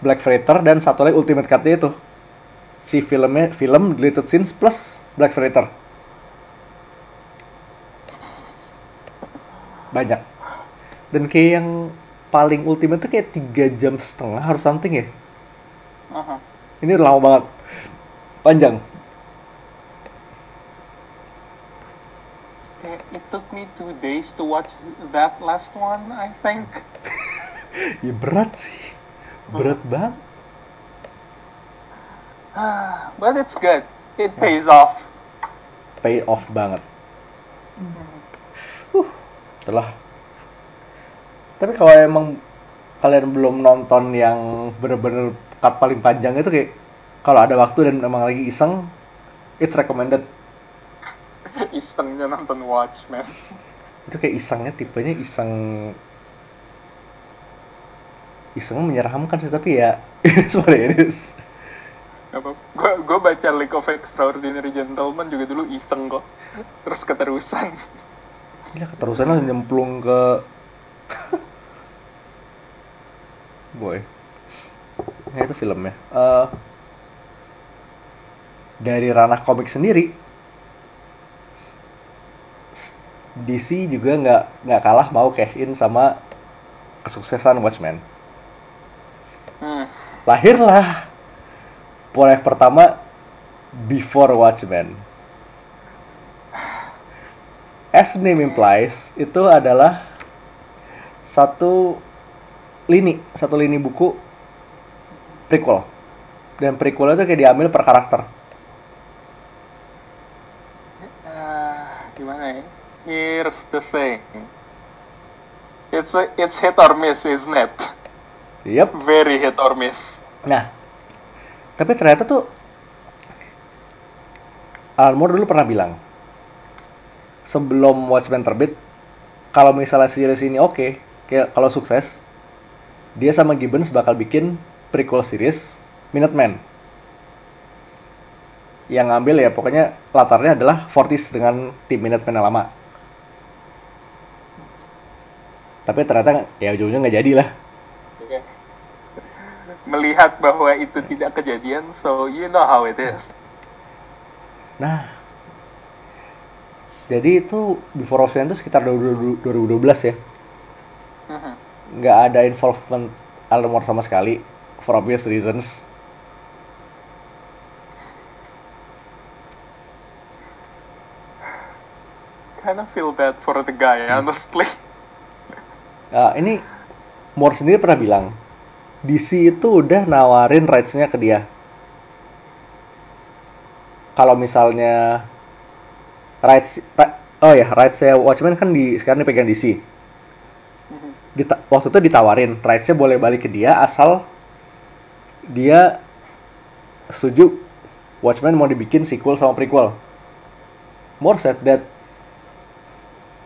Black Freighter, dan satu lagi ultimate cut-nya itu si filmnya film deleted scenes plus Black Freighter. Banyak. Dan kayak yang paling ultimate tuh kayak tiga jam setengah harus something ya. Uh-huh. Ini udah lama banget. Panjang. It took me two days to watch that last one, I think. Ya berat sih. Berat uh-huh. banget. But it's good. It pays yeah. off. Pay off banget. Uh, itulah. Tapi kalau emang kalian belum nonton yang bener-bener cut paling panjang itu, kayak kalau ada waktu dan emang lagi iseng, it's recommended. Isengnya nonton Watchmen. Itu kayak isengnya tipenya iseng iseng menyeramkan sih, tapi ya it's what it is. Gue gue baca League of Extraordinary Gentlemen juga dulu iseng kok, terus keterusan. Iya keterusan lah, nyemplung ke boy. Nah itu filmnya. Uh, dari ranah komik sendiri, D C juga nggak nggak kalah mau cash in sama kesuksesan Watchmen. Hmm. Lahirlah proyek pertama Before Watchmen. As name implies, itu adalah satu lini, satu lini buku prequel. Dan prequelnya itu kayak diambil per karakter. Uh, gimana ya? Here's the thing. It's a, it's hit or miss, isn't it? Yep. Very hit or miss. Nah, tapi ternyata tuh Alan Moore dulu pernah bilang sebelum Watchmen terbit, kalau misalnya series ini oke, okay, kayak kalau sukses, dia sama Gibbons bakal bikin prequel series Minutemen. Yang ngambil ya pokoknya latarnya adalah Fortis dengan tim Minutemen yang lama. Tapi ternyata ya ujungnya nggak jadi lah. Okay. Melihat bahwa itu tidak kejadian, so you know how it is. Nah, jadi itu Before Watchmen itu sekitar dua ribu dua belas ya. Uh-huh. Nggak ada involvement Alan Moore sama sekali, for obvious reasons. Kinda feel bad for the guy, honestly. Uh, ini Moore sendiri pernah bilang, D C itu udah nawarin rights-nya ke dia. Kalau misalnya rights, oh ya rights-nya Watchmen kan di sekarang dipegang D C. Dita- waktu itu ditawarin rights-nya boleh balik ke dia asal dia setuju Watchmen mau dibikin sequel sama prequel. Moore said that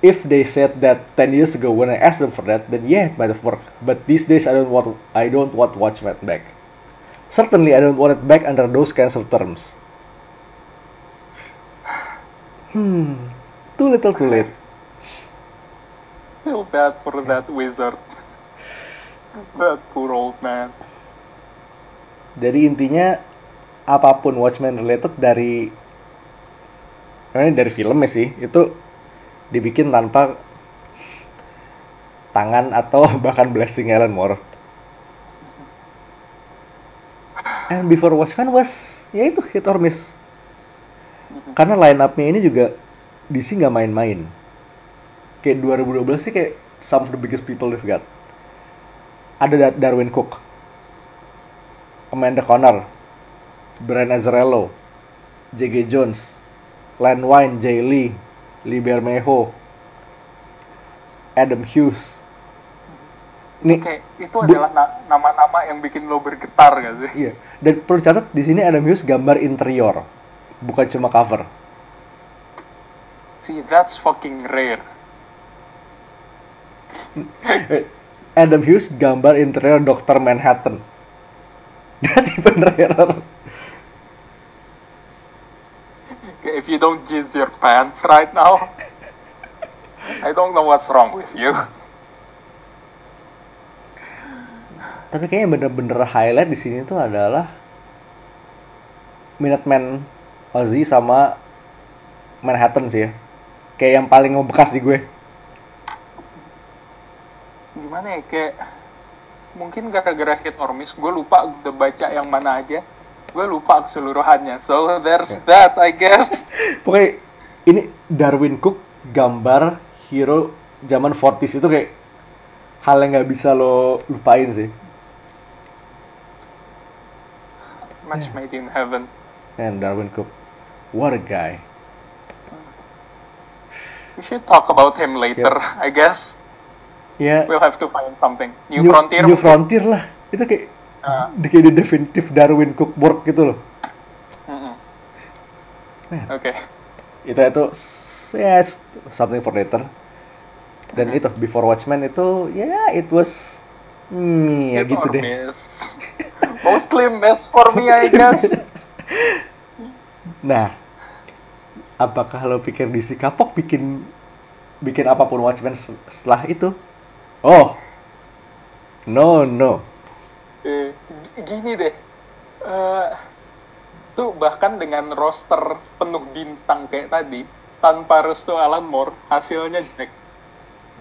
if they said that ten years ago when I asked them for that, then yeah, it might have worked. But these days I don't want I don't want Watchmen back. Certainly I don't want it back under those kinds of terms. Hmm. Too little too late. Feel bad for that wizard. That poor old man. Jadi intinya apapun Watchmen related dari dari filmnya sih, itu dibikin tanpa tangan atau bahkan blessing Alan Moore. And before Watchmen was, ya itu, hit or miss. Karena line up-nya ini juga D C nggak main-main. Kayak dua ribu dua belas sih kayak some of the biggest people they've got. Ada Dar- Darwyn Cooke, Amanda Connor, Brian Azzarello, J G Jones, Len Wein, Jay Lee, Lee Bermejo, Adam Hughes. Nih, okay, itu adalah bu- na- nama-nama yang bikin lo bergetar gak sih? Iya. Dan perlu catat di sini Adam Hughes gambar interior, bukan cuma cover. See, that's fucking rare. Adam Hughes gambar interior dokter Manhattan. That's even rarer. Okay, if you don't jizz your pants right now, I don't know what's wrong with you. Tapi kayaknya bener-bener highlight di sini tuh adalah Minutemen Ozzy sama Manhattan sih ya. Kayak yang paling membekas di gue. Gimana ya, kayak mungkin gara-gara hit or miss, gue lupa udah baca yang mana aja. Gue lupa keseluruhannya. So there's yeah. that I guess. Pokoknya ini Darwyn Cooke gambar hero zaman forties itu kayak hal yang nggak bisa lo lupain sih. Match made in heaven. And Darwyn Cooke, what a guy. We should talk about him later, yeah. I guess. Yeah. We'll have to find something. New, New Frontier. New mungkin? Frontier lah. Itu kayak, uh. kayak the definitive Darwyn Cooke work gitu loh. Oke. Okay. Itu itu yes, something for later. Dan itu before Watchmen itu ya yeah, it was hmm, ya gitu deh. Miss. Mostly mess for me I guess. Nah, apakah lo pikir D C kapok bikin bikin apapun Watchmen setelah itu? Oh, no no. Eh, gini deh, uh, tuh bahkan dengan roster penuh bintang kayak tadi tanpa restu Alan Moore hasilnya jelek.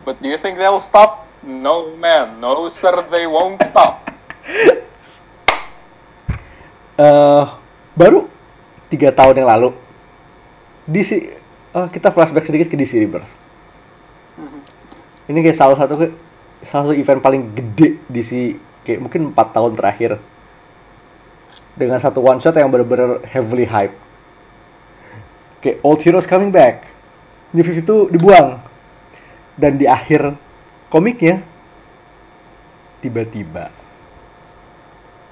But do you think they'll stop? No, man. No, sir, they won't stop. uh, baru tiga tahun yang lalu, D C, uh, kita flashback sedikit ke D C Rebirth. Mm-hmm. Ini kayak salah satu salah satu event paling gede D C kayak mungkin empat tahun terakhir. Dengan satu one shot yang benar-benar heavily hype. Kayak old heroes coming back. New fifty-two dibuang. Dan di akhir komiknya tiba-tiba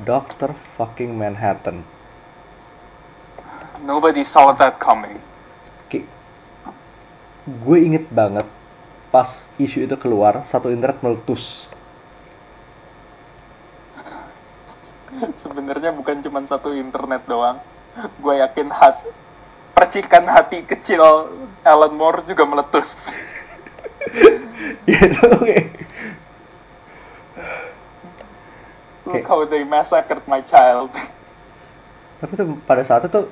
dokter fucking Manhattan. Nobody saw that coming. Oke. Gue inget banget pas isu itu keluar, satu internet meletus. Sebenarnya bukan cuma satu internet doang. Gue yakin hati, percikan hati kecil Alan Moore juga meletus. Gitu, okay. Look how they massacred my child. Tapi tuh pada saat itu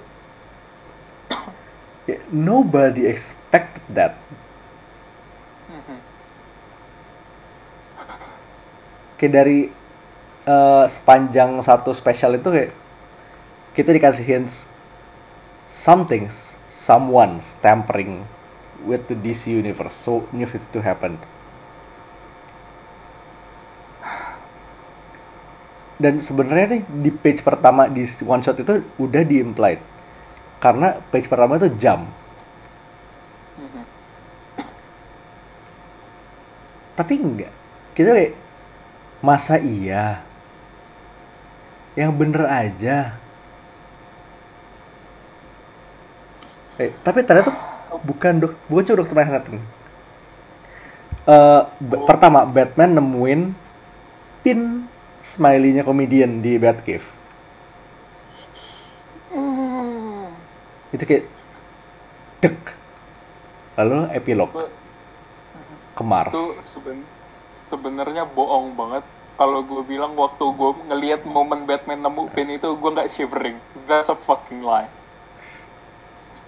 yeah, nobody expected that. Mm-hmm. Kayak dari uh, sepanjang satu special itu kayak kita dikasih hints something's, someone's tampering with the D C universe, so New fifty-two happened. Dan sebenarnya nih di page pertama di one shot itu udah di-implied, karena page pertama itu jump. Mm-hmm. Tapi enggak, kita kayak masa iya, yang bener aja. Eh, tapi ternyata Bukan dok, bukan cuma dokter Manhattan. Uh, b- oh. Pertama, Batman nemuin pin smiley-nya komedian di Batcave. Mm. Itu kayak dek. Lalu epilog itu, ke Mars. Itu seben, sebenarnya bohong banget. Kalau gue bilang waktu gue ngelihat momen Batman nemu pin itu gue nggak shivering. That's a fucking lie,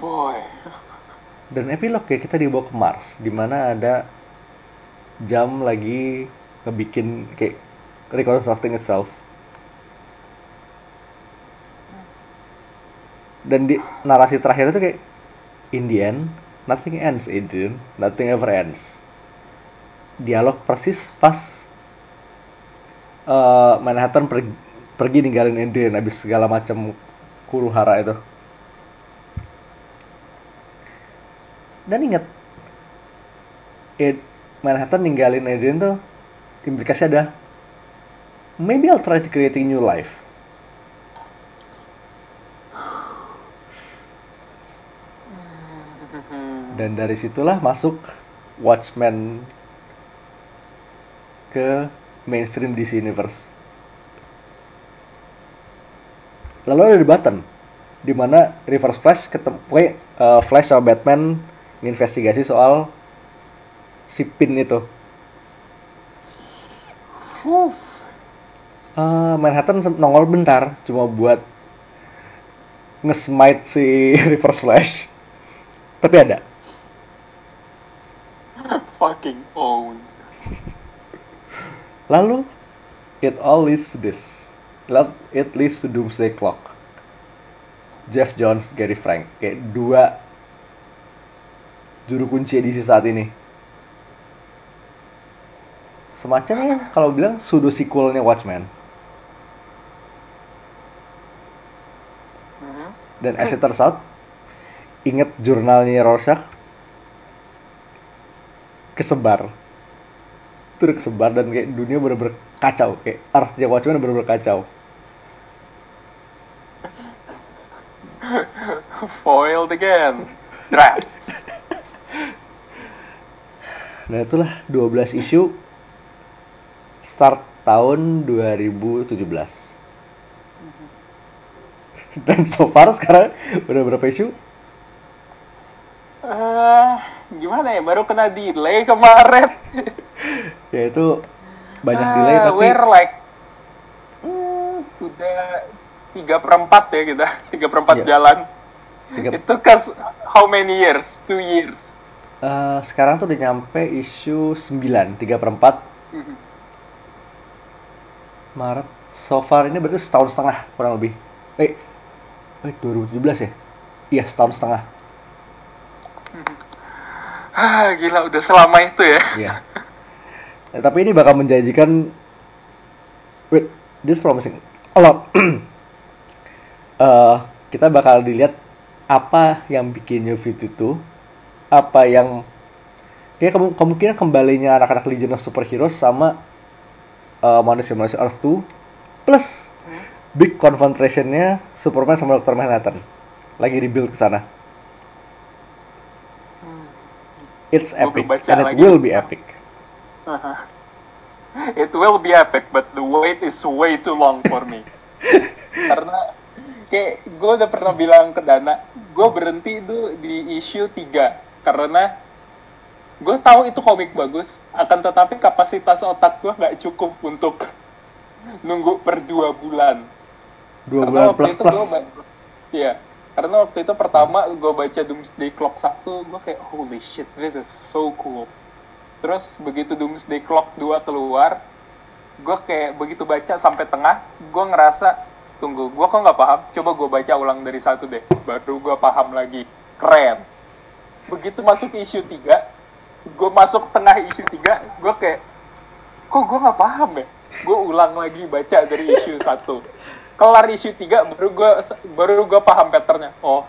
boy. Dan epilog ya, kita dibawa ke Mars, dimana ada jam lagi ngebikin kayak reconstructing itself. Dan di narasi terakhir itu kayak, in the end, nothing ends, Adrian. Nothing ever ends. Dialog persis pas uh, Manhattan per, pergi ninggalin Adrian abis segala macam huru-hara itu. Dan ingat, Ed, Manhattan ninggalin Adrian tuh implikasi ada, maybe I'll try to create a new life. Dan dari situlah masuk Watchmen ke mainstream D C Universe. Lalu ada debatan di mana Reverse Flash ketemu uh, Flash sama Batman nginvestigasi soal si pin itu. Uh, Manhattan nongol bentar cuma buat nge-smite si Reverse Flash. Tapi ada. Fucking own. Lalu it all leads to this. It leads to Doomsday Clock. Jeff Johns, Gary Frank, kayak dua juru kunci edisi saat ini. Semacamnya kalau bilang pseudo sequelnya Watchmen. Dan as it turns out, ingat jurnalnya Rorschach? Kesebar. Itu udah kesebar dan kayak dunia bener-bener kacau. Kayak Earth-nya Watchmen bener-bener kacau. Foiled again. Drafts. Nah itulah dua belas isu start tahun dua ribu tujuh belas. Dan so far sekarang udah berapa isu? Uh, gimana ya, baru kena delay kemarin. Ya itu banyak delay uh, tapi we're like mm, udah tiga per empat ya kita, tiga per empat yeah. Jalan tiga... Itu kas how many years? two years. Uh, sekarang tuh udah nyampe isu sembilan, tiga per empat. Mm-hmm. Maret, so far ini berarti setahun setengah kurang lebih. Eh, eh dua ribu tujuh belas ya? Iya, setahun setengah. Ah, gila, udah selama itu ya. Yeah. Nah, tapi ini bakal menjanjikan. Wait, this promising a lot. uh, kita bakal dilihat apa yang bikin New lima puluh dua, apa yang ya kem- kemungkinan kembalinya anak-anak Legion of Superheroes sama uh, manusia-manusia Earth dua plus big confrontation-nya Superman sama dokter Manhattan. Lagi di-build ke sana. It's epic, and it will be epic. Uh-huh. It will be epic, but the wait is way too long for me. Karena kayak gue udah pernah bilang ke Dana, gue berhenti itu di issue tiga. Karena gue tahu itu komik bagus, akan tetapi kapasitas otak gue nggak cukup untuk nunggu per dua bulan. dua bulan plus-plus. Iya. Karena waktu itu pertama gue baca Doomsday Clock satu, gue kayak, holy shit, this is so cool. Terus begitu Doomsday Clock dua keluar, gue kayak begitu baca sampai tengah, gue ngerasa, tunggu, gue kok gak paham, coba gue baca ulang dari satu deh, baru gue paham lagi. Keren. Begitu masuk isu tiga, gue masuk tengah isu tiga, gue kayak, kok gue gak paham ya? Gue ulang lagi baca dari isu satu. Kelar isu tiga baru gue baru gue paham patternnya. Oh,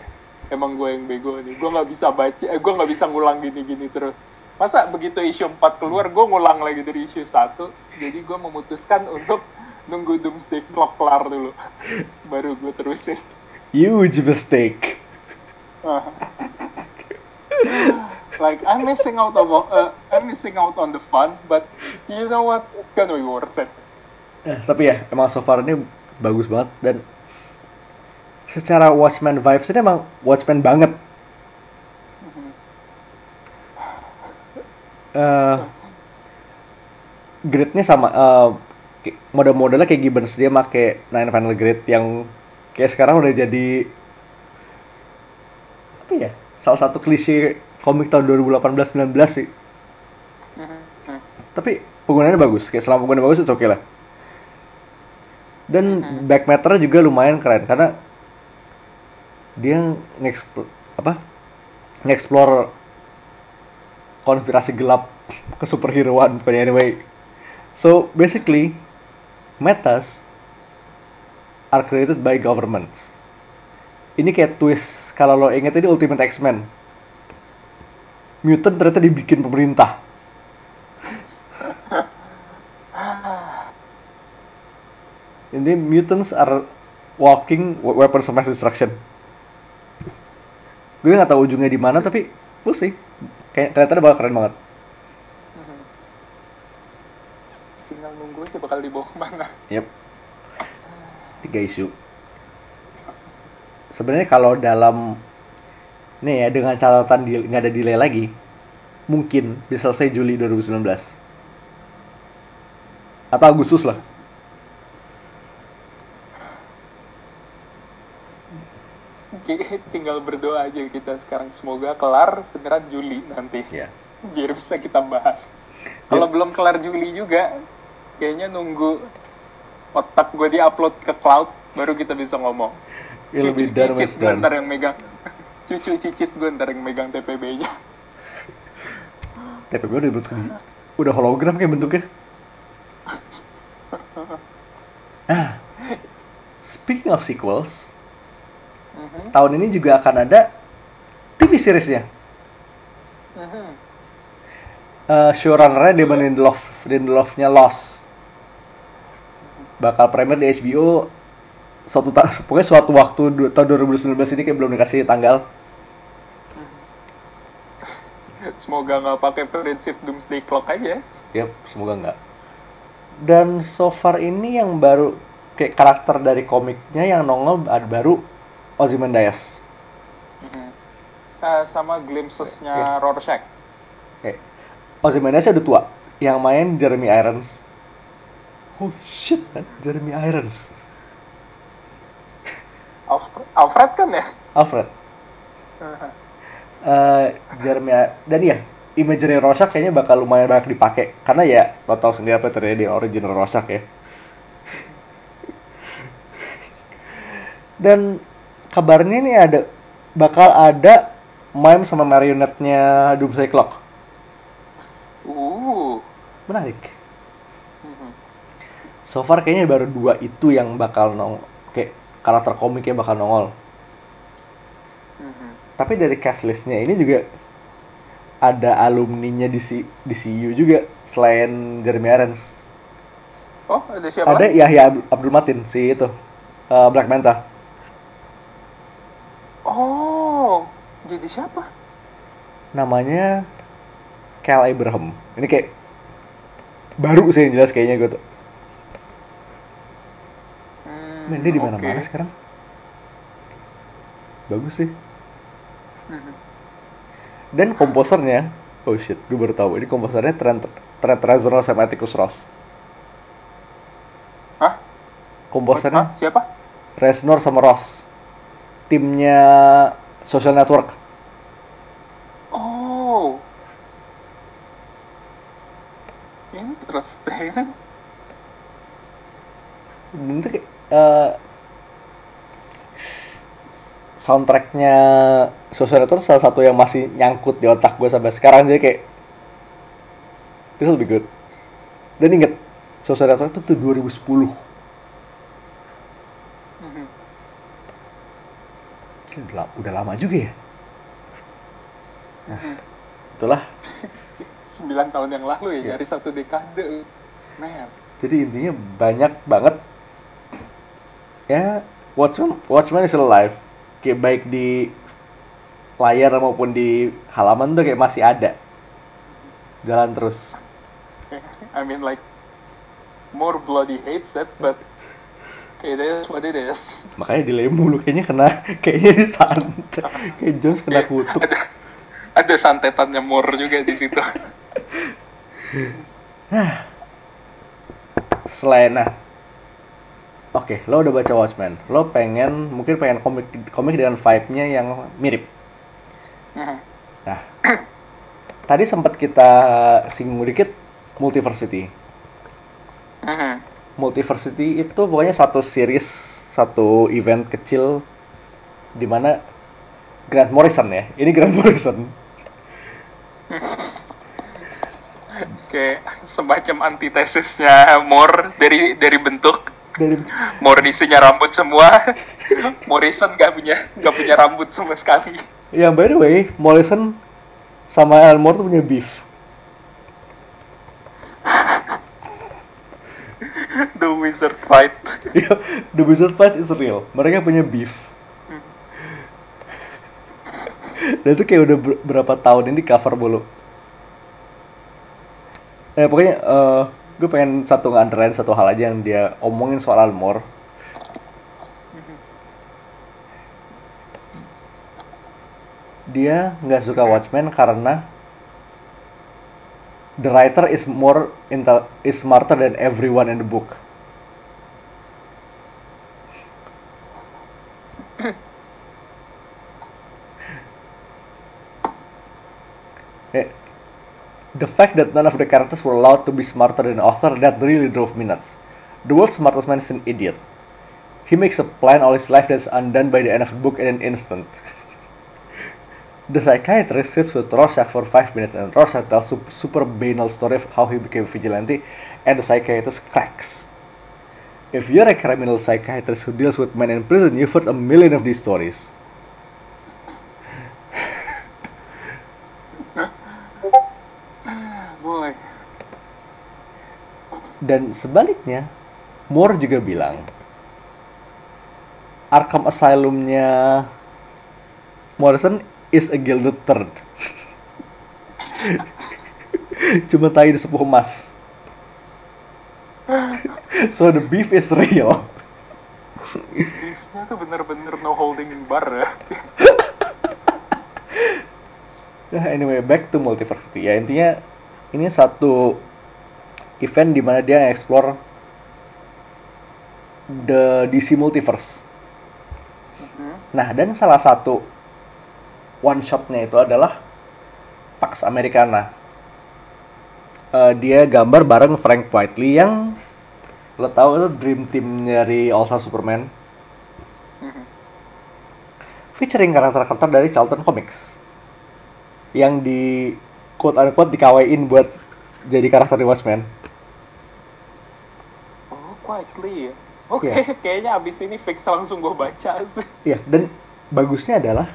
emang gue yang bego nih. Gue nggak bisa baca, eh, gue nggak bisa ngulang gini-gini terus. Masa begitu isu empat keluar, gue ngulang lagi dari isu satu. Jadi gue memutuskan untuk nunggu Doomsday Clock kelar dulu, baru gue terusin. Huge mistake. Like I'm missing out on uh, I'm missing out on the fun, but you know what? It's gonna be worth it. Eh, tapi ya emang so far ini bagus banget, dan secara Watchmen vibes ini emang Watchmen banget. Mm-hmm. uh, gridnya sama, uh, model-modelnya kayak Gibbons, dia pakai nine panel grid yang kayak sekarang udah jadi apa ya, salah satu klise komik tahun dua ribu delapan belas sembilan belas sih. Mm-hmm. Tapi penggunaannya bagus, kayak selama penggunaannya bagus itu oke okay lah. Dan mm-hmm. back matter juga lumayan keren karena dia nge-explore apa? Nge-explore konspirasi gelap ke superheroan, but anyway. So basically, metas are created by governments. Ini kayak twist, kalau lo inget ini Ultimate X-Men. Mutant ternyata dibikin pemerintah. Ini mutants are walking weapons of mass destruction. Gue nggak tahu ujungnya di mana, tapi we'll see. Kayak ternyata bakal keren banget. Tinggal nunggu sih bakal dibawa kemana. Yep. Tiga isu. Sebenarnya kalau dalam nih ya, dengan catatan nggak ada delay lagi, mungkin bisa selesai Juli dua ribu sembilan belas atau Agustus lah. Tinggal berdoa aja kita sekarang, semoga kelar beneran Juli nanti ya, biar bisa kita bahas. Kalau ya, belum kelar Juli juga kayaknya nunggu otak gue diupload ke cloud baru kita bisa ngomong. It'll cucu cicit gue ntar yang megang cucu cicit gue ntar yang megang T P B nya. T P B udah bentuknya udah hologram kayak bentuknya. Nah, speaking of sequels, mm-hmm. tahun ini juga akan ada T V series-nya. Mm-hmm. uh, showrunner-nya Damon Lindelof, Lindelof-nya Lost, bakal premier di H B O. Suatu ta- pokoknya suatu waktu du- tahun dua ribu sembilan belas ini kayak belum dikasih tanggal. Semoga nggak pakai prinsip Doomsday Clock aja. Yap, semoga nggak. Dan so far ini yang baru kayak karakter dari komiknya yang nongol ada baru Ozymandias. Mm-hmm. Uh, sama glimpses-nya yeah. Rorschach. Okay. Ozymandias udah tua. Yang main Jeremy Irons. Oh shit, man. Jeremy Irons. Alfred kan ya? Alfred. Uh, Jeremy dan ya, imagery Rorschach kayaknya bakal lumayan banyak dipakai karena ya lo tau sendiri apa terjadi di original Rorschach ya. Dan kabarnya nih ada bakal ada mime sama marionetnya Doomsday Clock. Uh, menarik. So far kayaknya baru dua itu yang bakal nong, kayak karakter komiknya bakal nongol. Mm-hmm. Tapi dari cast list-nya ini juga ada alumninya di C- di D C U juga selain Jeremy Irons. Oh, ada siapa? Ada Yahya Abdul Matin si itu uh, Black Manta. Oh, jadi siapa? Namanya Cal Abraham. Ini kayak baru sih yang jelas kayaknya gue tuh. Men, dia di mana-mana okay. sekarang. Bagus sih. Mm-hmm. Dan komposernya, oh shit, gue baru tahu ini komposernya Trent Trent Reznor sama Atticus Ross. Hah? Komposernya? Hah? Siapa? Reznor sama Ross. Timnya Social Network. Oh. Interesting. Bentar kayak Uh, soundtracknya Social Network salah satu yang masih nyangkut di otak gue sampai sekarang, jadi kayak this will be good. Dan inget Social Network itu tuh dua ribu sepuluh. Mm-hmm. udah, udah lama juga ya. Nah, mm-hmm. itulah sembilan tahun yang lalu ya, dari yeah. satu dekade. Man. Jadi intinya banyak banget. Ya, Watchmen, Watchmen is still alive. Kayak baik di layar maupun di halaman tuh kayak masih ada. Jalan terus. I mean like more bloody hates it, but it is what it is. Makanya delay mulu, kayaknya kena, kayaknya di santet. Kayak Jones kena kutuk. Ada, ada santetannya Moore juga di situ. Nah, selain nah, oke, okay, lo udah baca Watchmen, lo pengen mungkin pengen komik komik dengan vibe-nya yang mirip. Nah, tadi sempat kita singgung dikit Multiversity. Multiversity itu pokoknya satu series, satu event kecil di mana Grant Morrison ya. Ini Grant Morrison. Kayak semacam antitesisnya Moore dari dari bentuk. Dari... Moore isinya rambut semua. Morrison gak punya gak punya rambut sama sekali. Ya yeah, by the way, Morrison sama Alan Moore tuh punya beef. The Wizard Fight. Yeah, the Wizard Fight is real. Mereka punya beef. Dan itu kayak udah berapa tahun ini cover mulu. Eh pokoknya uh, gue pengen satu nge-underline satu hal aja yang dia omongin soal Alan Moore. Dia nggak suka Watchmen karena the writer is more intel- is smarter than everyone in the book. Eh, the fact that none of the characters were allowed to be smarter than the author, that really drove me nuts. The world's smartest man is an idiot. He makes a plan all his life that's undone by the end of the book in an instant. The psychiatrist sits with Rorschach for five minutes and Rorschach tells a super banal story of how he became a vigilante and the psychiatrist cracks. If you're a criminal psychiatrist who deals with men in prison, you've heard a million of these stories. Boy. Dan sebaliknya, Moore juga bilang, Arkham Asylum-nya Morrison is a gilded turd. Cuma tai di sepuh emas. So the beef is real. Beefnya tuh bener-bener no holding bar ya. Anyway, back to Multiversity. Ya intinya ini satu event di mana dia explore the D C Multiverse. Mm-hmm. Nah, dan salah satu one shotnya itu adalah Pax Americana. Uh, dia gambar bareng Frank Whiteley yang lo tau itu dream team dari All Star Superman, mm-hmm. featuring karakter-karakter dari Charlton Comics yang di quote unquote dikawain buat jadi karakter di Watchmen. Oh Whiteley, oke okay, yeah. Kayaknya abis ini fix langsung gue baca sih. Iya yeah, dan bagusnya adalah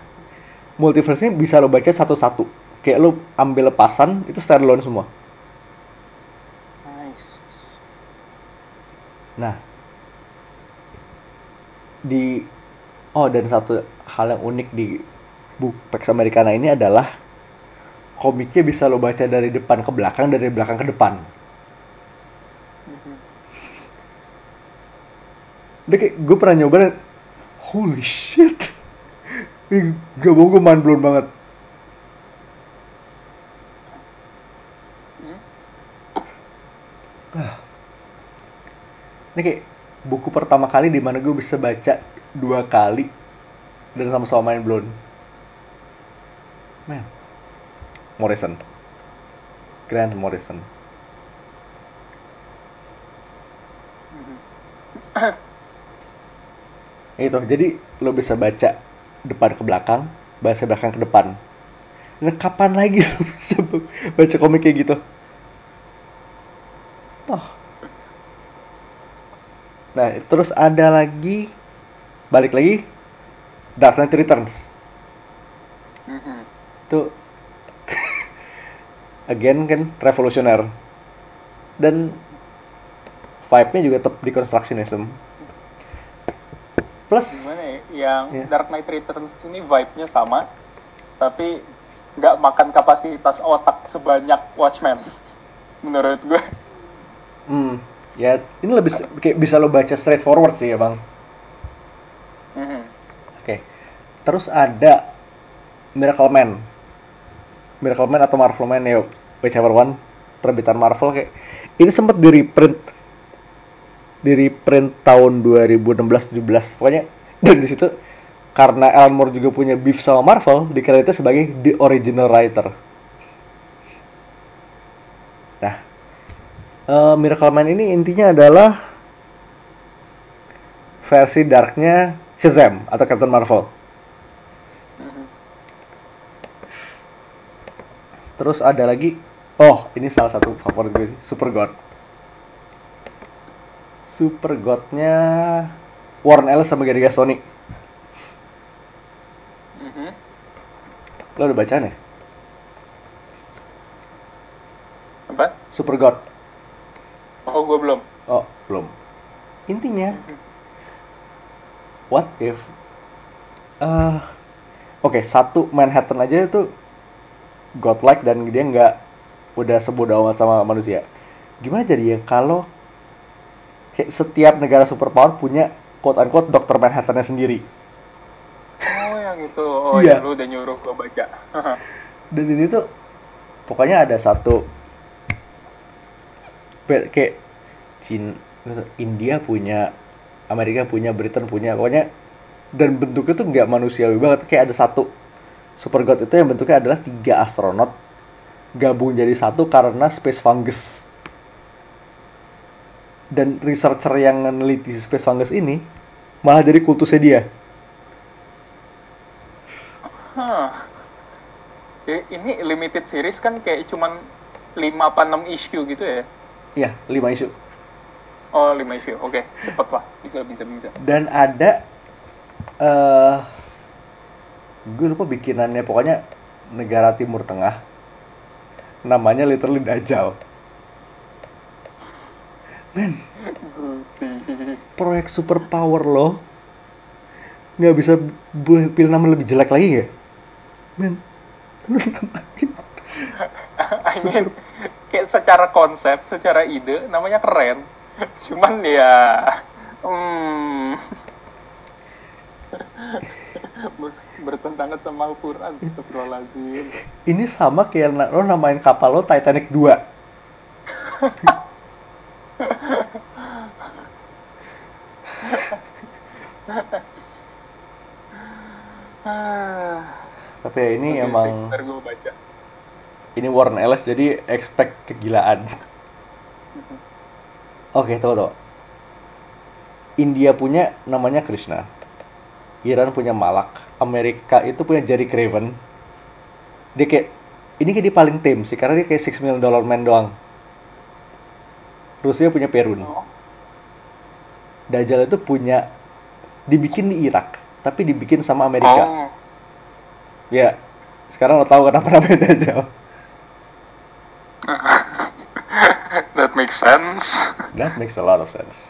Multiverse-nya bisa lo baca satu-satu. Kayak lo ambil lepasan, itu standalone semua. Nice. Nah. Di... Oh, dan satu hal yang unik di buku Pax Americana ini adalah komiknya bisa lo baca dari depan ke belakang, dari belakang ke depan. Mm-hmm. Dia kayak, gue pernah nyoba, holy shit. Gak mau, gue mind blown banget. Hmm? Ah. Ini kayak buku pertama kali dimana gue bisa baca dua kali dan sama-sama mind blown. Man, Morrison, Grant Morrison. Itu, jadi lo bisa baca depan ke belakang, bahasa belakang ke depan. Nah, kapan lagi lo bisa baca komik kayak gitu? Oh. Nah, terus ada lagi, balik lagi, Dark Knight Returns. Mm-hmm. Tuh, again kan, revolusioner. Dan vibe-nya juga tetap di constructionism. Plus yang yeah. Dark Knight Returns ini vibe-nya sama, tapi nggak makan kapasitas otak sebanyak Watchmen, menurut gue. Hmm, ya ini lebih kayak bisa lo baca straightforward sih ya bang. Mm-hmm. Oke, okay. Terus ada Miracle Man, Miracle Man atau Marvel Man ya, whichever one. terbitan Marvel kayak ini sempat di reprint di reprint tahun dua ribu enam belas tujuh belas pokoknya, dan di situ karena Alan Moore juga punya beef sama Marvel dikreditnya sebagai the original writer. Nah, uh, Miracle Man ini intinya adalah versi darknya Shazam atau Captain Marvel. Terus ada lagi, oh ini salah satu favorit gue, Super God. Super God-nya Warren Ellis sama Gary Gastoni. Uh-huh. Lo udah bacaan ya? Apa? Super God. Oh, gue belum. Oh, belum. Intinya, uh-huh. what if? Uh, Oke, okay, satu Manhattan aja itu godlike dan dia nggak udah sebodoh amat sama manusia. Gimana jadinya kalau setiap negara superpower punya quote unquote dokter Manhattan-nya sendiri? Oh yang itu, oh yeah. Ya lu udah nyuruh gua baca. Dan ini tuh pokoknya ada satu kayak Cina, India punya, Amerika punya, Britain punya, pokoknya dan bentuknya tuh nggak manusiawi banget. Kayak ada satu Super God itu yang bentuknya adalah tiga astronot gabung jadi satu karena space fungus. Dan researcher yang meneliti space fungus ini malah jadi kultusnya dia. Huh. Ini limited series kan kayak cuman lima apa enam issue gitu ya? Iya, lima issue. Oh, lima issue. Oke, okay. Cepet lah. Bisa, bisa, bisa. Dan ada... Uh, gue lupa bikinannya, pokoknya negara Timur Tengah namanya literally Dajjal. Men, proyek superpower lo nggak bisa pilih nama lebih jelek lagi nggak? Men, lu namain I mean, kayak secara konsep, secara ide namanya keren, cuman ya hmm bertentangan sama Al-Quran. Astagfirullahaladzim. Ini sama kayak lo namain kapal lo Titanic dua. Tapi ya ini oke, emang baca. Ini Warren Ellis jadi expect kegilaan. Oke, tunggu-tunggu. India punya namanya Krishna, Iran punya Malak, Amerika itu punya Jerry Craven. Dia kayak, ini kayak dia paling tame sih, karena dia kayak six million dollar man doang. Rusia punya Perun. Dajjal itu punya, dibikin di Irak, tapi dibikin sama Amerika. Oh. Ya, sekarang lo tahu kenapa namanya Dajjal. That makes sense. That makes a lot of sense.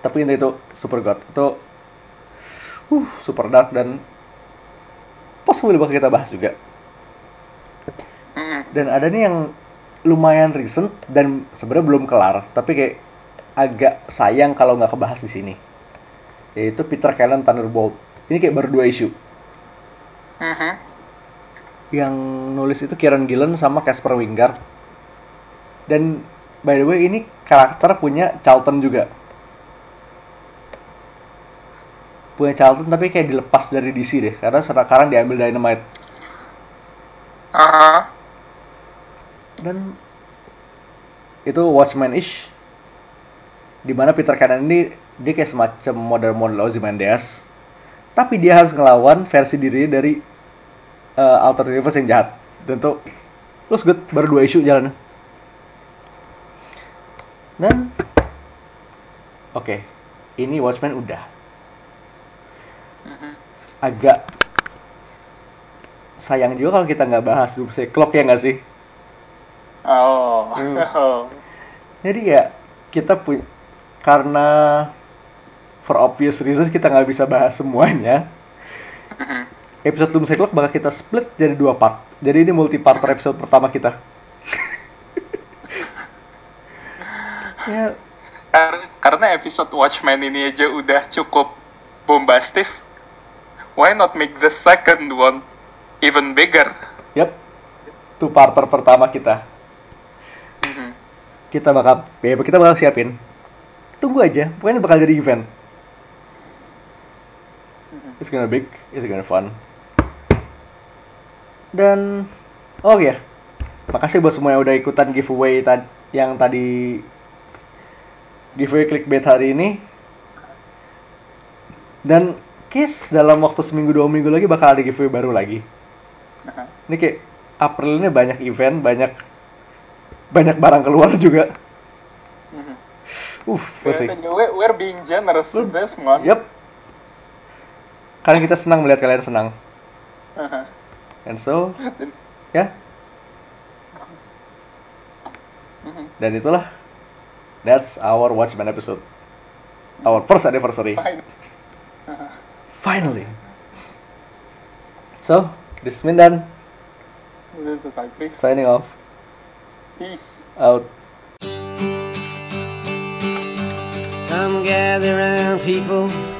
Tapi ini itu, Super God, itu Uh, super dark dan possible bakal kita bahas juga. Dan ada nih yang lumayan recent dan sebenarnya belum kelar, tapi kayak agak sayang kalau nggak kebahas di sini. Yaitu Peter Cannon Thunderbolt. Ini kayak baru dua issue. Uh-huh. Yang nulis itu Kieran Gillen sama Casper Wingard. Dan by the way ini karakter punya Charlton juga. Punya Charlton tapi kayak dilepas dari D C deh, karena sekarang diambil Dynamite. Uh-huh. Dan itu Watchmen-ish, dimana Peter Cannon ini dia kayak semacam model-model Ozymandias, tapi dia harus ngelawan versi dirinya dari uh, Alter Universe yang jahat. Dan tuh terus good, baru dua issue jalannya. Dan oke, okay, ini Watchmen udah. Agak sayang juga kalau kita nggak bahas Doomsday Clock, ya nggak sih? Oh. Hmm. oh. Jadi ya kita punya, karena for obvious reasons kita nggak bisa bahas semuanya. Uh-huh. Episode Doomsday Clock bakal kita split jadi dua part. Jadi ini multi part episode pertama kita. Ya. Karena episode Watchmen ini aja udah cukup bombastis. Why not make the second one even bigger? Yep, two-parter pertama kita. kita bakal ya, kita bakal siapin. Tunggu aja, pokoknya bakal jadi event. It's gonna big, it's gonna fun. Dan oh ya, yeah. Makasih buat semua yang udah ikutan giveaway ta- yang tadi giveaway clickbait hari ini. Dan case dalam waktu seminggu dua minggu lagi bakal ada giveaway baru lagi. Ini kayak April ini banyak event, banyak banyak barang keluar juga. Uff, we're, we're being generous this month. Yep. Karena kita senang melihat kalian senang. Uh-huh. And so, ya. Yeah. Uh-huh. Dan itulah, that's our Watchmen episode, our first anniversary. Fine. Uh-huh. Finally. So, this is Mindan. This is Cypress. Signing off. Peace out. Come gather round, people,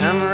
Some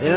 The